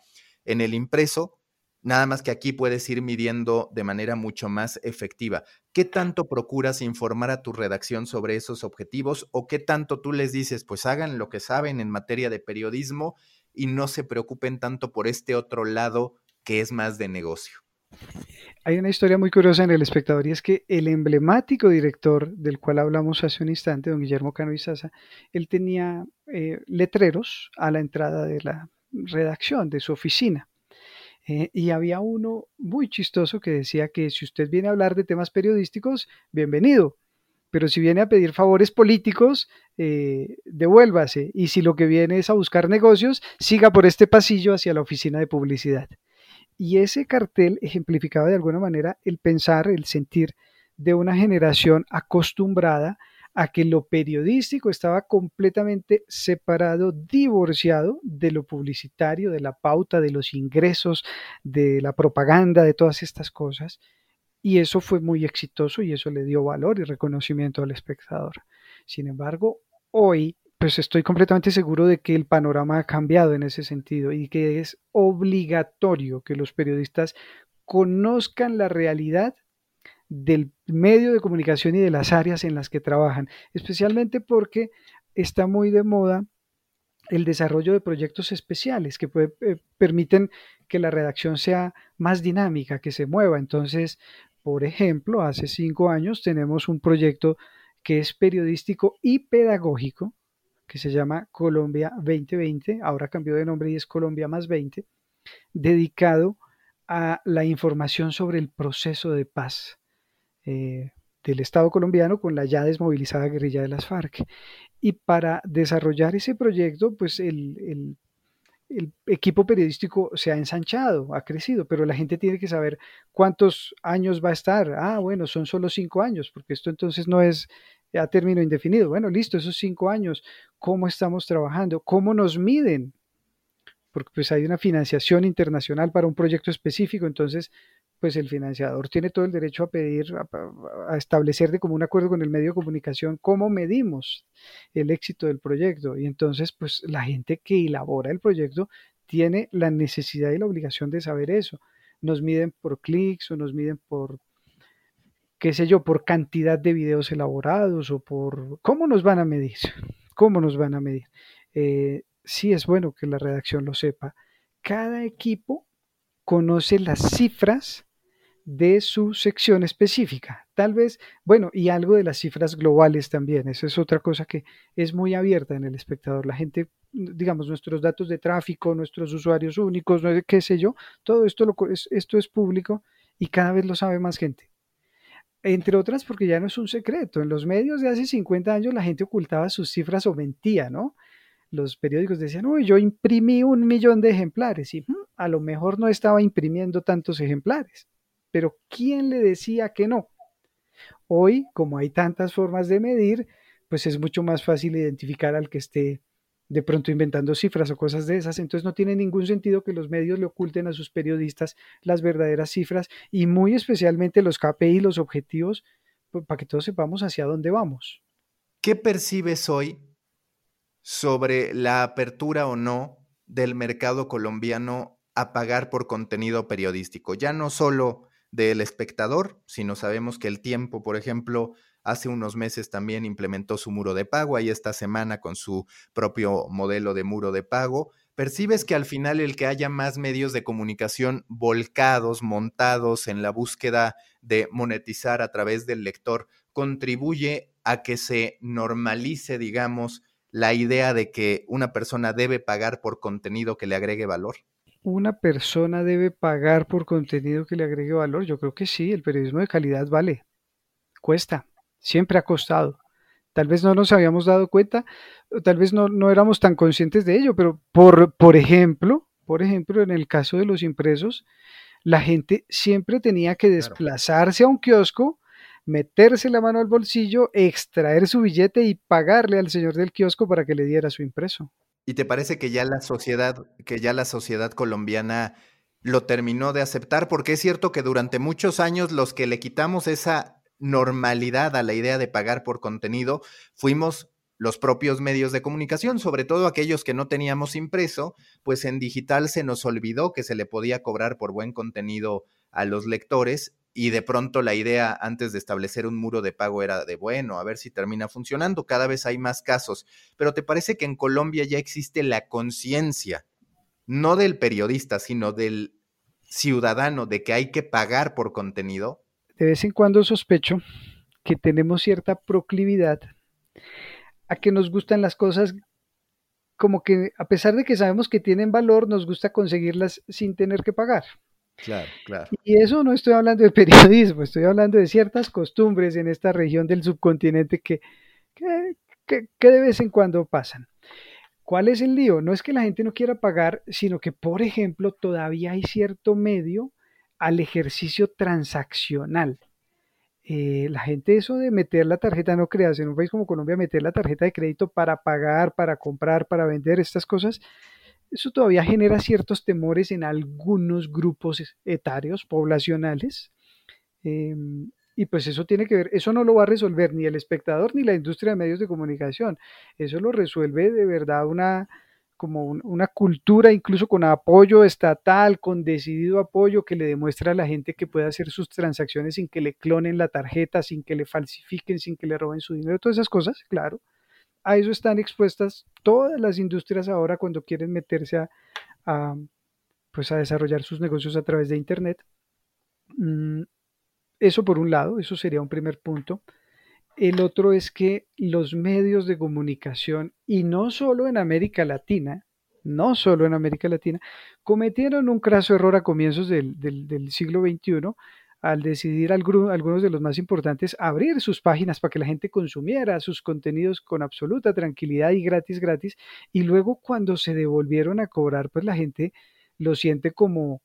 en el impreso, nada más que aquí puedes ir midiendo de manera mucho más efectiva. ¿Qué tanto procuras informar a tu redacción sobre esos objetivos, o qué tanto tú les dices, pues hagan lo que saben en materia de periodismo y no se preocupen tanto por este otro lado que es más de negocio? Hay una historia muy curiosa en El Espectador, y es que el emblemático director del cual hablamos hace un instante, don Guillermo Cano Isaza, él tenía eh, letreros a la entrada de la redacción, de su oficina, eh, y había uno muy chistoso que decía que si usted viene a hablar de temas periodísticos, bienvenido, pero si viene a pedir favores políticos, eh, devuélvase, y si lo que viene es a buscar negocios, siga por este pasillo hacia la oficina de publicidad. Y ese cartel ejemplificaba de alguna manera el pensar, el sentir de una generación acostumbrada a que lo periodístico estaba completamente separado, divorciado de lo publicitario, de la pauta, de los ingresos, de la propaganda, de todas estas cosas. Y eso fue muy exitoso, y eso le dio valor y reconocimiento al espectador. Sin embargo, hoy, pues estoy completamente seguro de que el panorama ha cambiado en ese sentido, y que es obligatorio que los periodistas conozcan la realidad del medio de comunicación y de las áreas en las que trabajan, especialmente porque está muy de moda el desarrollo de proyectos especiales que puede, eh, permiten que la redacción sea más dinámica, que se mueva. Entonces, por ejemplo, hace cinco años tenemos un proyecto que es periodístico y pedagógico, que se llama Colombia veinte veinte, ahora cambió de nombre y es Colombia más veinte, dedicado a la información sobre el proceso de paz eh, del Estado colombiano con la ya desmovilizada guerrilla de las FARC. Y para desarrollar ese proyecto, pues el, el, el equipo periodístico se ha ensanchado, ha crecido, pero la gente tiene que saber cuántos años va a estar. Ah, bueno, son solo cinco años, porque esto entonces no es a término indefinido. Bueno, listo, esos cinco años, ¿cómo estamos trabajando? ¿Cómo nos miden? Porque pues hay una financiación internacional para un proyecto específico, entonces pues el financiador tiene todo el derecho a pedir, a, a establecer de común acuerdo con el medio de comunicación cómo medimos el éxito del proyecto. Y entonces pues la gente que elabora el proyecto tiene la necesidad y la obligación de saber eso. Nos miden por clics o nos miden por, qué sé yo, por cantidad de videos elaborados o por... ¿Cómo nos van a medir? ¿Cómo nos van a medir? Eh... Sí, es bueno que la redacción lo sepa. Cada equipo conoce las cifras de su sección específica. Tal vez, bueno, y algo de las cifras globales también. Esa es otra cosa que es muy abierta en El Espectador. La gente, digamos, nuestros datos de tráfico, nuestros usuarios únicos, qué sé yo, todo esto, lo, esto es público y cada vez lo sabe más gente. Entre otras porque ya no es un secreto. En los medios de hace cincuenta años la gente ocultaba sus cifras o mentía, ¿no? Los periódicos decían, uy, yo imprimí un millón de ejemplares y hmm, a lo mejor no estaba imprimiendo tantos ejemplares, pero ¿quién le decía que no? Hoy, como hay tantas formas de medir, pues es mucho más fácil identificar al que esté de pronto inventando cifras o cosas de esas, entonces no tiene ningún sentido que los medios le oculten a sus periodistas las verdaderas cifras y muy especialmente los K P I, los objetivos, pues, para que todos sepamos hacia dónde vamos. ¿Qué percibes hoy sobre la apertura o no del mercado colombiano a pagar por contenido periodístico? Ya no solo del espectador, sino sabemos que El Tiempo, por ejemplo, hace unos meses también implementó su muro de pago, ahí esta semana con su propio modelo de muro de pago. ¿Percibes que al final el que haya más medios de comunicación volcados, montados en la búsqueda de monetizar a través del lector, contribuye a que se normalice, digamos, la idea de que una persona debe pagar por contenido que le agregue valor? ¿Una persona debe pagar por contenido que le agregue valor? Yo creo que sí, el periodismo de calidad vale, cuesta, siempre ha costado. Tal vez no nos habíamos dado cuenta, tal vez no, no éramos tan conscientes de ello, pero por, por ejemplo, por ejemplo, en el caso de los impresos, la gente siempre tenía que desplazarse a un kiosco, meterse la mano al bolsillo, extraer su billete y pagarle al señor del kiosco para que le diera su impreso. ¿Y te parece que ya la sociedad, que ya la sociedad colombiana lo terminó de aceptar? Porque es cierto que durante muchos años los que le quitamos esa normalidad a la idea de pagar por contenido fuimos los propios medios de comunicación, sobre todo aquellos que no teníamos impreso, pues en digital se nos olvidó que se le podía cobrar por buen contenido a los lectores. Y de pronto la idea antes de establecer un muro de pago era de, bueno, a ver si termina funcionando. Cada vez hay más casos. Pero ¿te parece que en Colombia ya existe la conciencia, no del periodista, sino del ciudadano, de que hay que pagar por contenido? De vez en cuando sospecho que tenemos cierta proclividad a que nos gustan las cosas como que, a pesar de que sabemos que tienen valor, nos gusta conseguirlas sin tener que pagar. Claro, claro. Y eso no estoy hablando de periodismo, estoy hablando de ciertas costumbres en esta región del subcontinente que, que, que, que de vez en cuando pasan. ¿Cuál es el lío? No es que la gente no quiera pagar, sino que, por ejemplo, todavía hay cierto medio al ejercicio transaccional. Eh, la gente, eso de meter la tarjeta, no creas, en un país como Colombia, meter la tarjeta de crédito para pagar, para comprar, para vender, estas cosas... Eso todavía genera ciertos temores en algunos grupos etarios, poblacionales, eh, y pues eso tiene que ver, eso no lo va a resolver ni El Espectador ni la industria de medios de comunicación, eso lo resuelve de verdad una, como un, una cultura, incluso con apoyo estatal, con decidido apoyo que le demuestra a la gente que puede hacer sus transacciones sin que le clonen la tarjeta, sin que le falsifiquen, sin que le roben su dinero, todas esas cosas, claro. a eso están expuestas todas las industrias ahora cuando quieren meterse a, a, pues a desarrollar sus negocios a través de Internet. Eso por un lado, eso sería un primer punto. El otro es que los medios de comunicación, y no solo en América Latina, no solo en América Latina, cometieron un craso error a comienzos del, del, del siglo veintiuno al decidir algún, algunos de los más importantes abrir sus páginas para que la gente consumiera sus contenidos con absoluta tranquilidad y gratis, gratis, y luego cuando se devolvieron a cobrar, pues la gente lo siente como,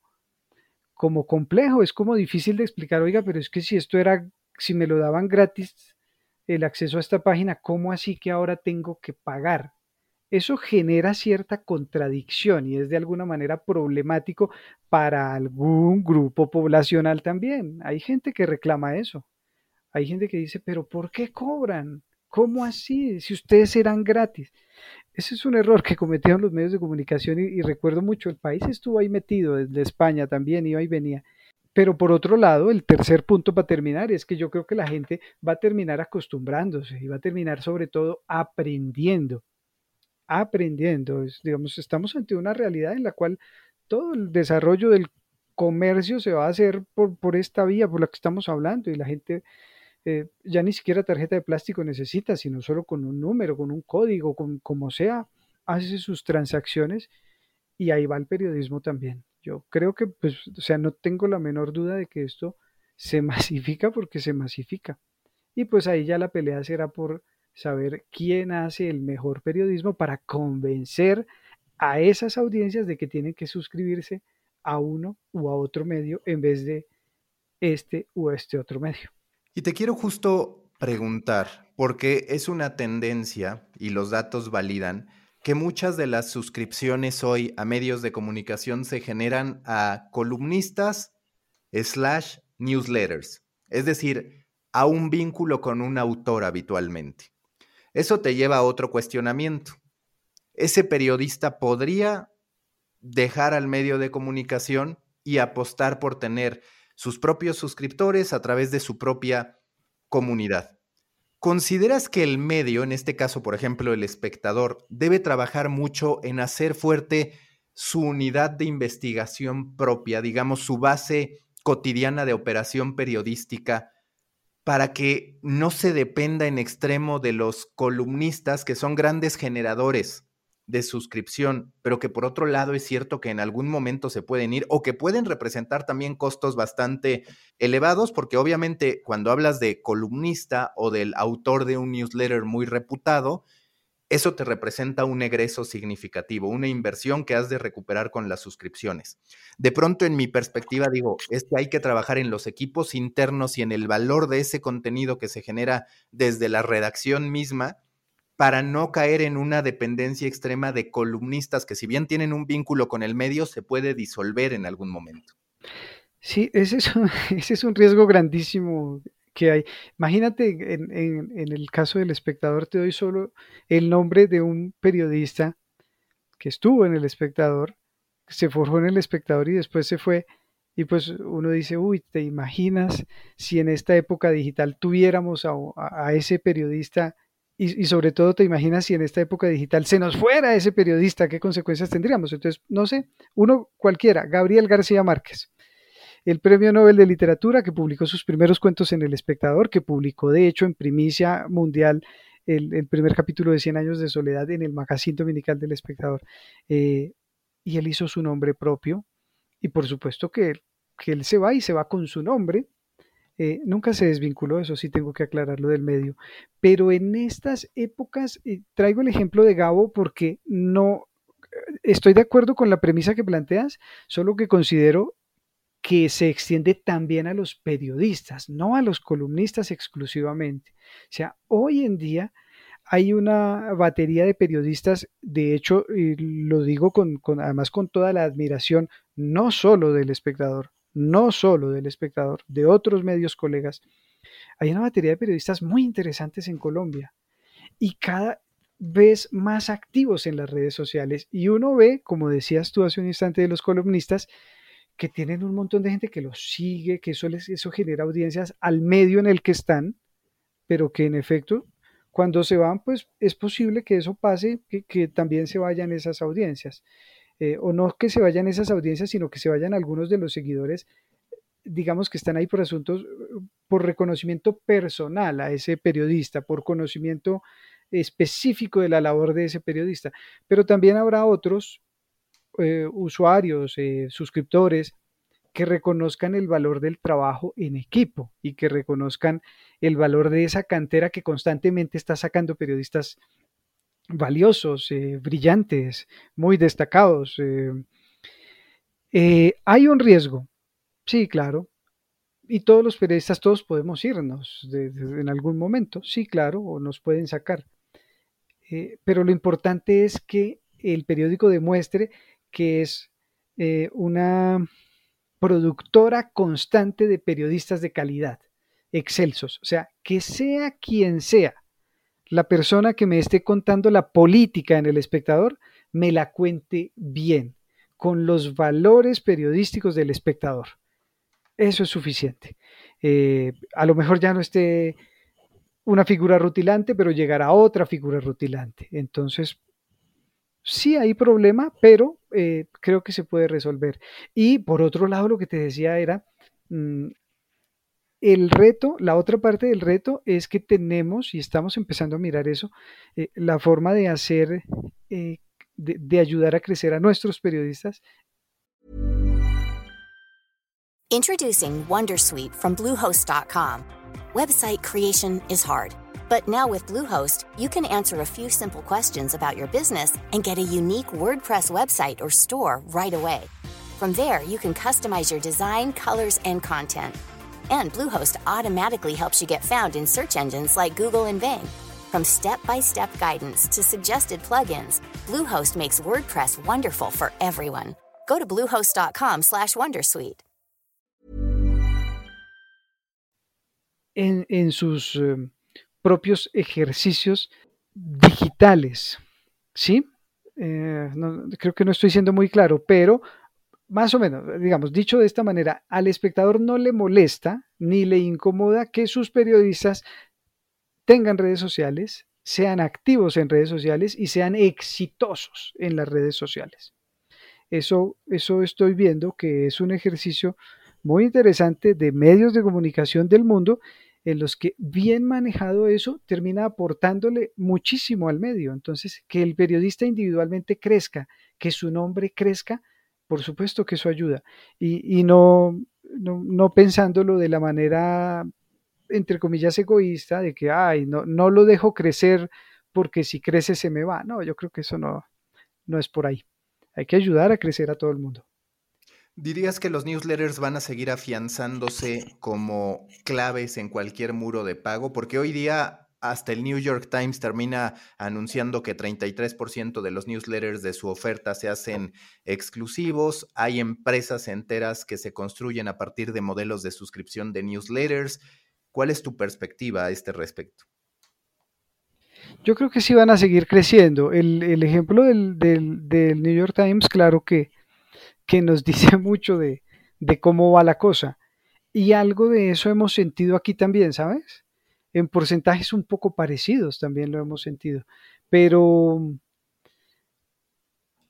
como complejo, es como difícil de explicar, oiga, pero es que si esto era, si me lo daban gratis el acceso a esta página, ¿cómo así que ahora tengo que pagar? Eso genera cierta contradicción y es de alguna manera problemático para algún grupo poblacional también. Hay gente que reclama eso. Hay gente que dice, pero ¿por qué cobran? ¿Cómo así? Si ustedes eran gratis. Ese es un error que cometieron los medios de comunicación y, y recuerdo mucho, el país estuvo ahí metido, desde España también iba y venía. Pero por otro lado, el tercer punto para terminar es que yo creo que la gente va a terminar acostumbrándose y va a terminar sobre todo aprendiendo. aprendiendo, digamos, estamos ante una realidad en la cual todo el desarrollo del comercio se va a hacer por, por esta vía, por la que estamos hablando, y la gente eh, ya ni siquiera tarjeta de plástico necesita, sino solo con un número, con un código, con como sea, hace sus transacciones y ahí va el periodismo también. Yo creo que, pues, o sea, no tengo la menor duda de que esto se masifica porque se masifica. Y pues ahí ya la pelea será por saber quién hace el mejor periodismo para convencer a esas audiencias de que tienen que suscribirse a uno u a otro medio en vez de este u este otro medio. Y te quiero justo preguntar, porque es una tendencia y los datos validan que muchas de las suscripciones hoy a medios de comunicación se generan a columnistas slash newsletters, es decir, a un vínculo con un autor habitualmente. Eso te lleva a otro cuestionamiento. ¿Ese periodista podría dejar al medio de comunicación y apostar por tener sus propios suscriptores a través de su propia comunidad? ¿Consideras que el medio, en este caso, por ejemplo, El Espectador, debe trabajar mucho en hacer fuerte su unidad de investigación propia, digamos, su base cotidiana de operación periodística, para que no se dependa en extremo de los columnistas que son grandes generadores de suscripción, pero que por otro lado es cierto que en algún momento se pueden ir o que pueden representar también costos bastante elevados, porque obviamente cuando hablas de columnista o del autor de un newsletter muy reputado, eso te representa un egreso significativo, una inversión que has de recuperar con las suscripciones. De pronto, en mi perspectiva, digo, es que hay que trabajar en los equipos internos y en el valor de ese contenido que se genera desde la redacción misma para no caer en una dependencia extrema de columnistas que, si bien tienen un vínculo con el medio, se puede disolver en algún momento. Sí, ese es un, ese es un riesgo grandísimo que hay. Imagínate, en, en, en el caso del Espectador, te doy solo el nombre de un periodista que estuvo en El Espectador, se forjó en El Espectador y después se fue, y pues uno dice, uy, ¿te imaginas si en esta época digital tuviéramos a, a ese periodista? Y, y sobre todo, ¿te imaginas si en esta época digital se nos fuera ese periodista? ¿Qué consecuencias tendríamos? Entonces, no sé, uno cualquiera, Gabriel García Márquez, el premio Nobel de Literatura, que publicó sus primeros cuentos en El Espectador, que publicó de hecho en primicia mundial el, el primer capítulo de cien años de soledad en el magazine dominical del Espectador, eh, y él hizo su nombre propio, y por supuesto que, que él se va y se va con su nombre, eh, nunca se desvinculó, eso sí tengo que aclararlo, del medio, pero en estas épocas, eh, traigo el ejemplo de Gabo porque no, estoy de acuerdo con la premisa que planteas, solo que considero que se extiende también a los periodistas, no a los columnistas exclusivamente. O sea, hoy en día hay una batería de periodistas, de hecho, y lo digo con, con, además con toda la admiración, no solo del Espectador, no solo del Espectador, de otros medios colegas. Hay una batería de periodistas muy interesantes en Colombia y cada vez más activos en las redes sociales. Y uno ve, como decías tú hace un instante de los columnistas, que tienen un montón de gente que los sigue, que eso, les, eso genera audiencias al medio en el que están, pero que en efecto Cuando se van, pues es posible que eso pase, que, que también se vayan esas audiencias. Eh, o no que se vayan esas audiencias, sino que se vayan algunos de los seguidores, digamos que están ahí por asuntos, por reconocimiento personal a ese periodista, por conocimiento específico de la labor de ese periodista. Pero también habrá otros eh, usuarios, eh, suscriptores, que reconozcan el valor del trabajo en equipo y que reconozcan el valor de esa cantera que constantemente está sacando periodistas valiosos, eh, brillantes, muy destacados. Eh. Eh, hay un riesgo, sí, claro, y todos los periodistas, todos podemos irnos de, de, en algún momento, sí, claro, o nos pueden sacar. Eh, pero lo importante es que el periódico demuestre que es eh, una productora constante de periodistas de calidad, excelsos. O sea, que sea quien sea la persona que me esté contando la política en El Espectador, me la cuente bien, con los valores periodísticos del espectador. Eso es suficiente. Eh, a lo mejor ya no esté una figura rutilante, pero llegará otra figura rutilante. Entonces, sí hay problema, pero eh, creo que se puede resolver. Y por otro lado, lo que te decía era, mmm, el reto, la otra parte del reto es que tenemos, y estamos empezando a mirar eso, eh, la forma de hacer, eh, de, de ayudar a crecer a nuestros periodistas. Introducing WonderSuite from Bluehost dot com. Website creation is hard. But now with Bluehost, you can answer a few simple questions about your business and get a unique WordPress website or store right away. From there, you can customize your design, colors, and content. And Bluehost automatically helps you get found in search engines like Google and Bing. From step-by-step guidance to suggested plugins, Bluehost makes WordPress wonderful for everyone. Go to bluehost dot com slash wondersuite. En, en sus... Uh... propios ejercicios digitales, ¿sí? Eh, no, creo que no estoy siendo muy claro, pero más o menos, digamos, dicho de esta manera, al espectador no le molesta ni le incomoda que sus periodistas tengan redes sociales, sean activos en redes sociales y sean exitosos en las redes sociales. Eso, eso estoy viendo que es un ejercicio muy interesante de medios de comunicación del mundo, en los que bien manejado eso termina aportándole muchísimo al medio. Entonces, que el periodista individualmente crezca, que su nombre crezca, por supuesto que eso ayuda. Y, y no, no, no pensándolo de la manera, entre comillas, egoísta, de que, ay, no, no lo dejo crecer porque si crece se me va. No, yo creo que eso no, no es por ahí. Hay que ayudar a crecer a todo el mundo. ¿Dirías que los newsletters van a seguir afianzándose como claves en cualquier muro de pago? Porque hoy día hasta el New York Times termina anunciando que treinta y tres por ciento de los newsletters de su oferta se hacen exclusivos. Hay empresas enteras que se construyen a partir de modelos de suscripción de newsletters. ¿Cuál es tu perspectiva a este respecto? Yo creo que sí van a seguir creciendo. El, el ejemplo del, del, del New York Times, claro que que nos dice mucho de, de cómo va la cosa. Y algo de eso hemos sentido aquí también, ¿sabes? En porcentajes un poco parecidos también lo hemos sentido. Pero,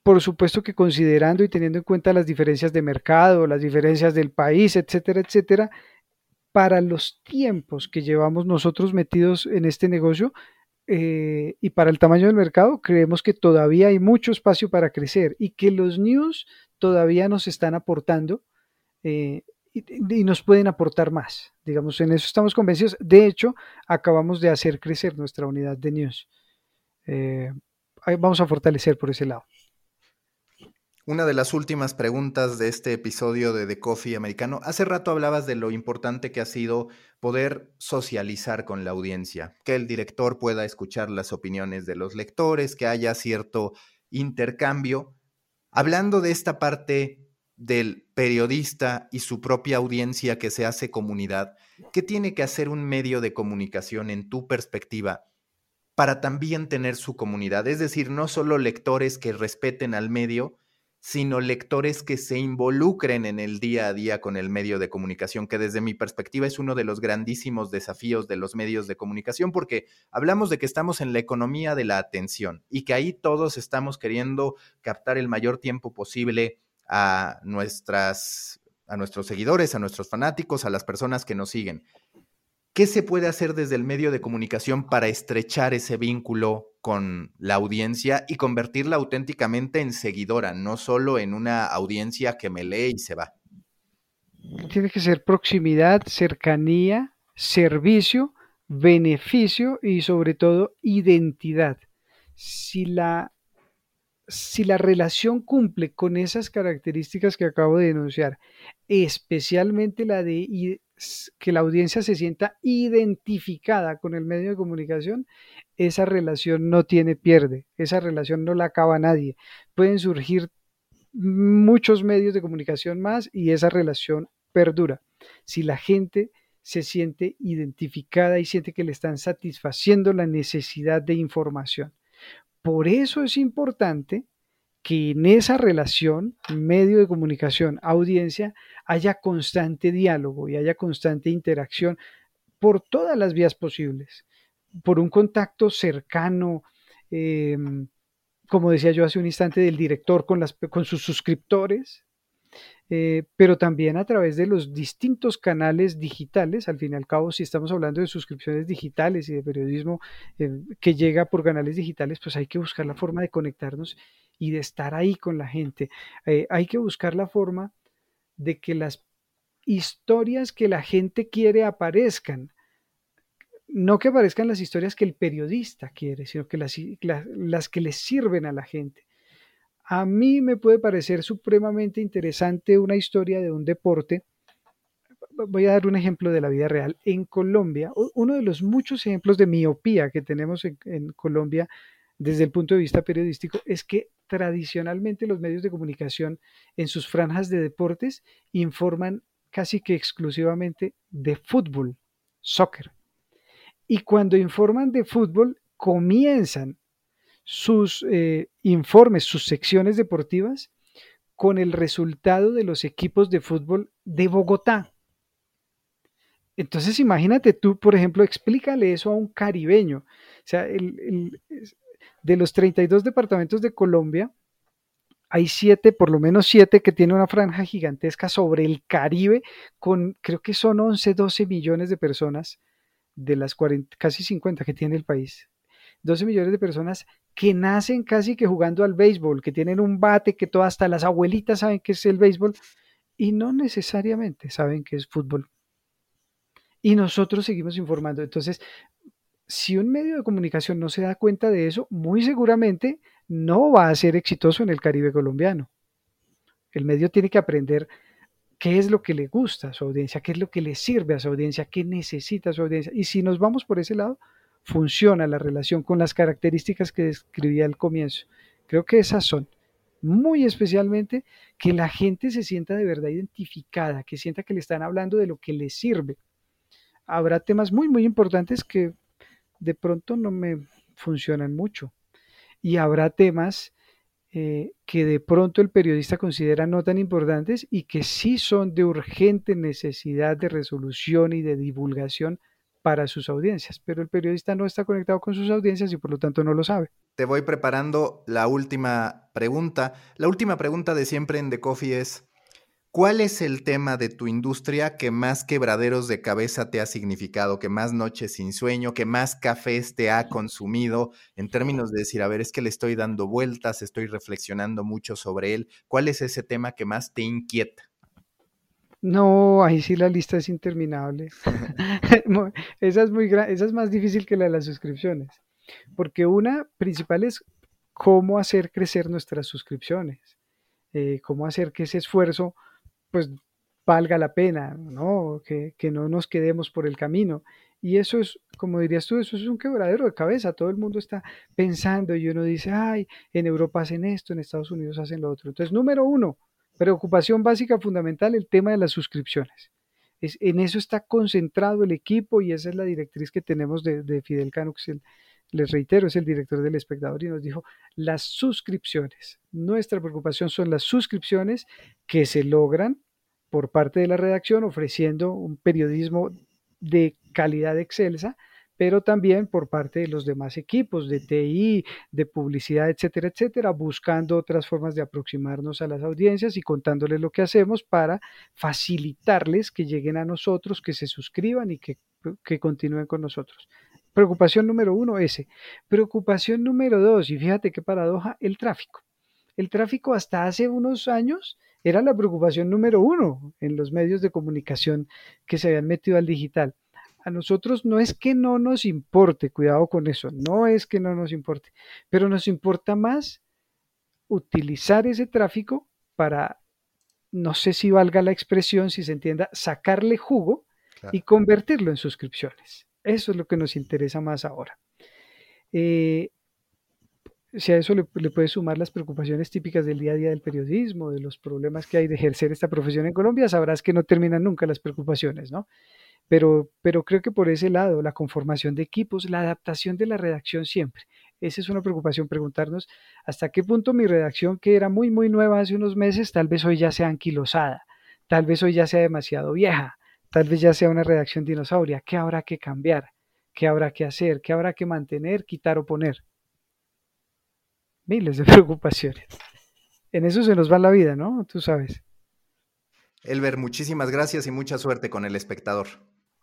por supuesto que considerando y teniendo en cuenta las diferencias de mercado, las diferencias del país, etcétera, etcétera, para los tiempos que llevamos nosotros metidos en este negocio, eh, y para el tamaño del mercado, creemos que todavía hay mucho espacio para crecer y que los news todavía nos están aportando eh, y, y nos pueden aportar más. Digamos, en eso estamos convencidos. De hecho, acabamos de hacer crecer nuestra unidad de news. Eh, vamos a fortalecer por ese lado. Una de las últimas preguntas de este episodio de The Coffee Americano. Hace rato hablabas de lo importante que ha sido poder socializar con la audiencia, que el director pueda escuchar las opiniones de los lectores, que haya cierto intercambio. Hablando de esta parte del periodista y su propia audiencia que se hace comunidad, ¿qué tiene que hacer un medio de comunicación en tu perspectiva para también tener su comunidad? Es decir, no solo lectores que respeten al medio, sino lectores que se involucren en el día a día con el medio de comunicación, que desde mi perspectiva es uno de los grandísimos desafíos de los medios de comunicación, porque hablamos de que estamos en la economía de la atención y que ahí todos estamos queriendo captar el mayor tiempo posible a nuestras, a nuestros seguidores, a nuestros fanáticos, a las personas que nos siguen. ¿Qué se puede hacer desde el medio de comunicación para estrechar ese vínculo con la audiencia y convertirla auténticamente en seguidora, no solo en una audiencia que me lee y se va? Tiene que ser proximidad, cercanía, servicio, beneficio y sobre todo identidad. Si la, si la relación cumple con esas características que acabo de denunciar, especialmente la de identidad, que la audiencia se sienta identificada con el medio de comunicación, esa relación no tiene pierde, esa relación no la acaba nadie. Pueden surgir muchos medios de comunicación más y esa relación perdura. Si la gente se siente identificada y siente que le están satisfaciendo la necesidad de información. Por eso es importante que en esa relación, medio de comunicación, audiencia, haya constante diálogo y haya constante interacción por todas las vías posibles, por un contacto cercano, eh, como decía yo hace un instante, del director con, las, con sus suscriptores, eh, pero también a través de los distintos canales digitales. Al fin y al cabo, si estamos hablando de suscripciones digitales y de periodismo eh, que llega por canales digitales, pues hay que buscar la forma de conectarnos y de estar ahí con la gente. Eh, hay que buscar la forma de que las historias que la gente quiere aparezcan, no que aparezcan las historias que el periodista quiere, sino que las, las, las que les sirven a la gente. A mí me puede parecer supremamente interesante una historia de un deporte. Voy a dar un ejemplo de la vida real. En Colombia, uno de los muchos ejemplos de miopía que tenemos en, en Colombia desde el punto de vista periodístico es que tradicionalmente los medios de comunicación en sus franjas de deportes informan casi que exclusivamente de fútbol, soccer. Y cuando informan de fútbol, comienzan sus eh, informes, sus secciones deportivas, con el resultado de los equipos de fútbol de Bogotá. Entonces imagínate tú, por ejemplo, explícale eso a un caribeño. O sea, el... el de los treinta y dos departamentos de Colombia, hay siete, por lo menos siete, que tienen una franja gigantesca sobre el Caribe, con creo que son once, doce millones de personas, de las cuarenta, casi cincuenta que tiene el país. doce millones de personas que nacen casi que jugando al béisbol, que tienen un bate, que todas, hasta las abuelitas saben que es el béisbol, y no necesariamente saben que es fútbol. Y nosotros seguimos informando. Entonces, si un medio de comunicación no se da cuenta de eso, muy seguramente no va a ser exitoso en el Caribe colombiano. El medio tiene que aprender qué es lo que le gusta a su audiencia, qué es lo que le sirve a su audiencia, qué necesita su audiencia. Y si nos vamos por ese lado, funciona la relación con las características que describía al comienzo. Creo que esas son, muy especialmente, que la gente se sienta de verdad identificada, que sienta que le están hablando de lo que le sirve. Habrá temas muy, muy importantes que de pronto no me funcionan mucho. Y habrá temas eh, que de pronto el periodista considera no tan importantes y que sí son de urgente necesidad de resolución y de divulgación para sus audiencias. Pero el periodista no está conectado con sus audiencias y por lo tanto no lo sabe. Te voy preparando la última pregunta. La última pregunta de siempre en The Coffee es: ¿cuál es el tema de tu industria que más quebraderos de cabeza te ha significado, que más noches sin sueño, que más cafés te ha consumido, en términos de decir, a ver, es que le estoy dando vueltas, estoy reflexionando mucho sobre él? ¿Cuál es ese tema que más te inquieta? No, ahí sí la lista es interminable. Esa es muy gran, esa es más difícil que la de las suscripciones, porque una principal es cómo hacer crecer nuestras suscripciones, eh, cómo hacer que ese esfuerzo pues valga la pena, ¿no? Que, que no nos quedemos por el camino. Y eso es, como dirías tú, eso es un quebradero de cabeza. Todo el mundo está pensando y uno dice, ay, en Europa hacen esto, en Estados Unidos hacen lo otro. Entonces, número uno, preocupación básica fundamental, el tema de las suscripciones. Es, en eso está concentrado el equipo y esa es la directriz que tenemos de, de Fidel Cano, que es el, les reitero, es el director del Espectador y nos dijo las suscripciones. Nuestra preocupación son las suscripciones que se logran por parte de la redacción ofreciendo un periodismo de calidad excelsa, pero también por parte de los demás equipos de T I, de publicidad, etcétera, etcétera, buscando otras formas de aproximarnos a las audiencias y contándoles lo que hacemos para facilitarles que lleguen a nosotros, que se suscriban y que, que continúen con nosotros. Preocupación número uno, ese. Preocupación número dos, y fíjate qué paradoja, el tráfico. El tráfico hasta hace unos años era la preocupación número uno en los medios de comunicación que se habían metido al digital. A nosotros no es que no nos importe, cuidado con eso, no es que no nos importe, pero nos importa más utilizar ese tráfico para, no sé si valga la expresión, si se entienda, sacarle jugo, claro, y convertirlo en suscripciones. Eso es lo que nos interesa más ahora. Eh, si a eso le, le puedes sumar las preocupaciones típicas del día a día del periodismo, de los problemas que hay de ejercer esta profesión en Colombia, sabrás que no terminan nunca las preocupaciones, ¿no? Pero, pero creo que por ese lado, la conformación de equipos, la adaptación de la redacción siempre. Esa es una preocupación, preguntarnos hasta qué punto mi redacción, que era muy, muy nueva hace unos meses, tal vez hoy ya sea anquilosada, tal vez hoy ya sea demasiado vieja, tal vez ya sea una redacción dinosauria. ¿Qué habrá que cambiar? ¿Qué habrá que hacer? ¿Qué habrá que mantener, quitar o poner? Miles de preocupaciones. En eso se nos va la vida, ¿no? Tú sabes. Elber, muchísimas gracias y mucha suerte con El Espectador.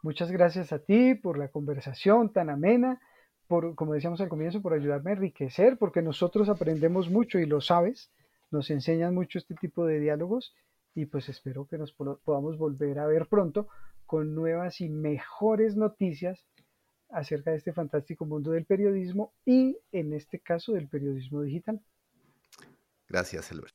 Muchas gracias a ti por la conversación tan amena, por, como decíamos al comienzo, por ayudarme a enriquecer, porque nosotros aprendemos mucho y lo sabes, nos enseñan mucho este tipo de diálogos y pues espero que nos podamos volver a ver pronto con nuevas y mejores noticias acerca de este fantástico mundo del periodismo y en este caso del periodismo digital. Gracias, Elber.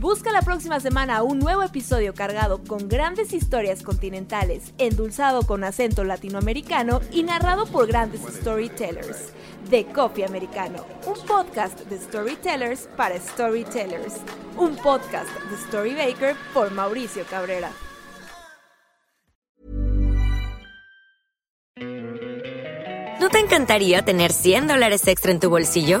Busca la próxima semana un nuevo episodio cargado con grandes historias continentales, endulzado con acento latinoamericano y narrado por grandes storytellers. De Coffee Americano, un podcast de storytellers para storytellers. Un podcast de Storybaker por Mauricio Cabrera. ¿No te encantaría tener cien dólares extra en tu bolsillo?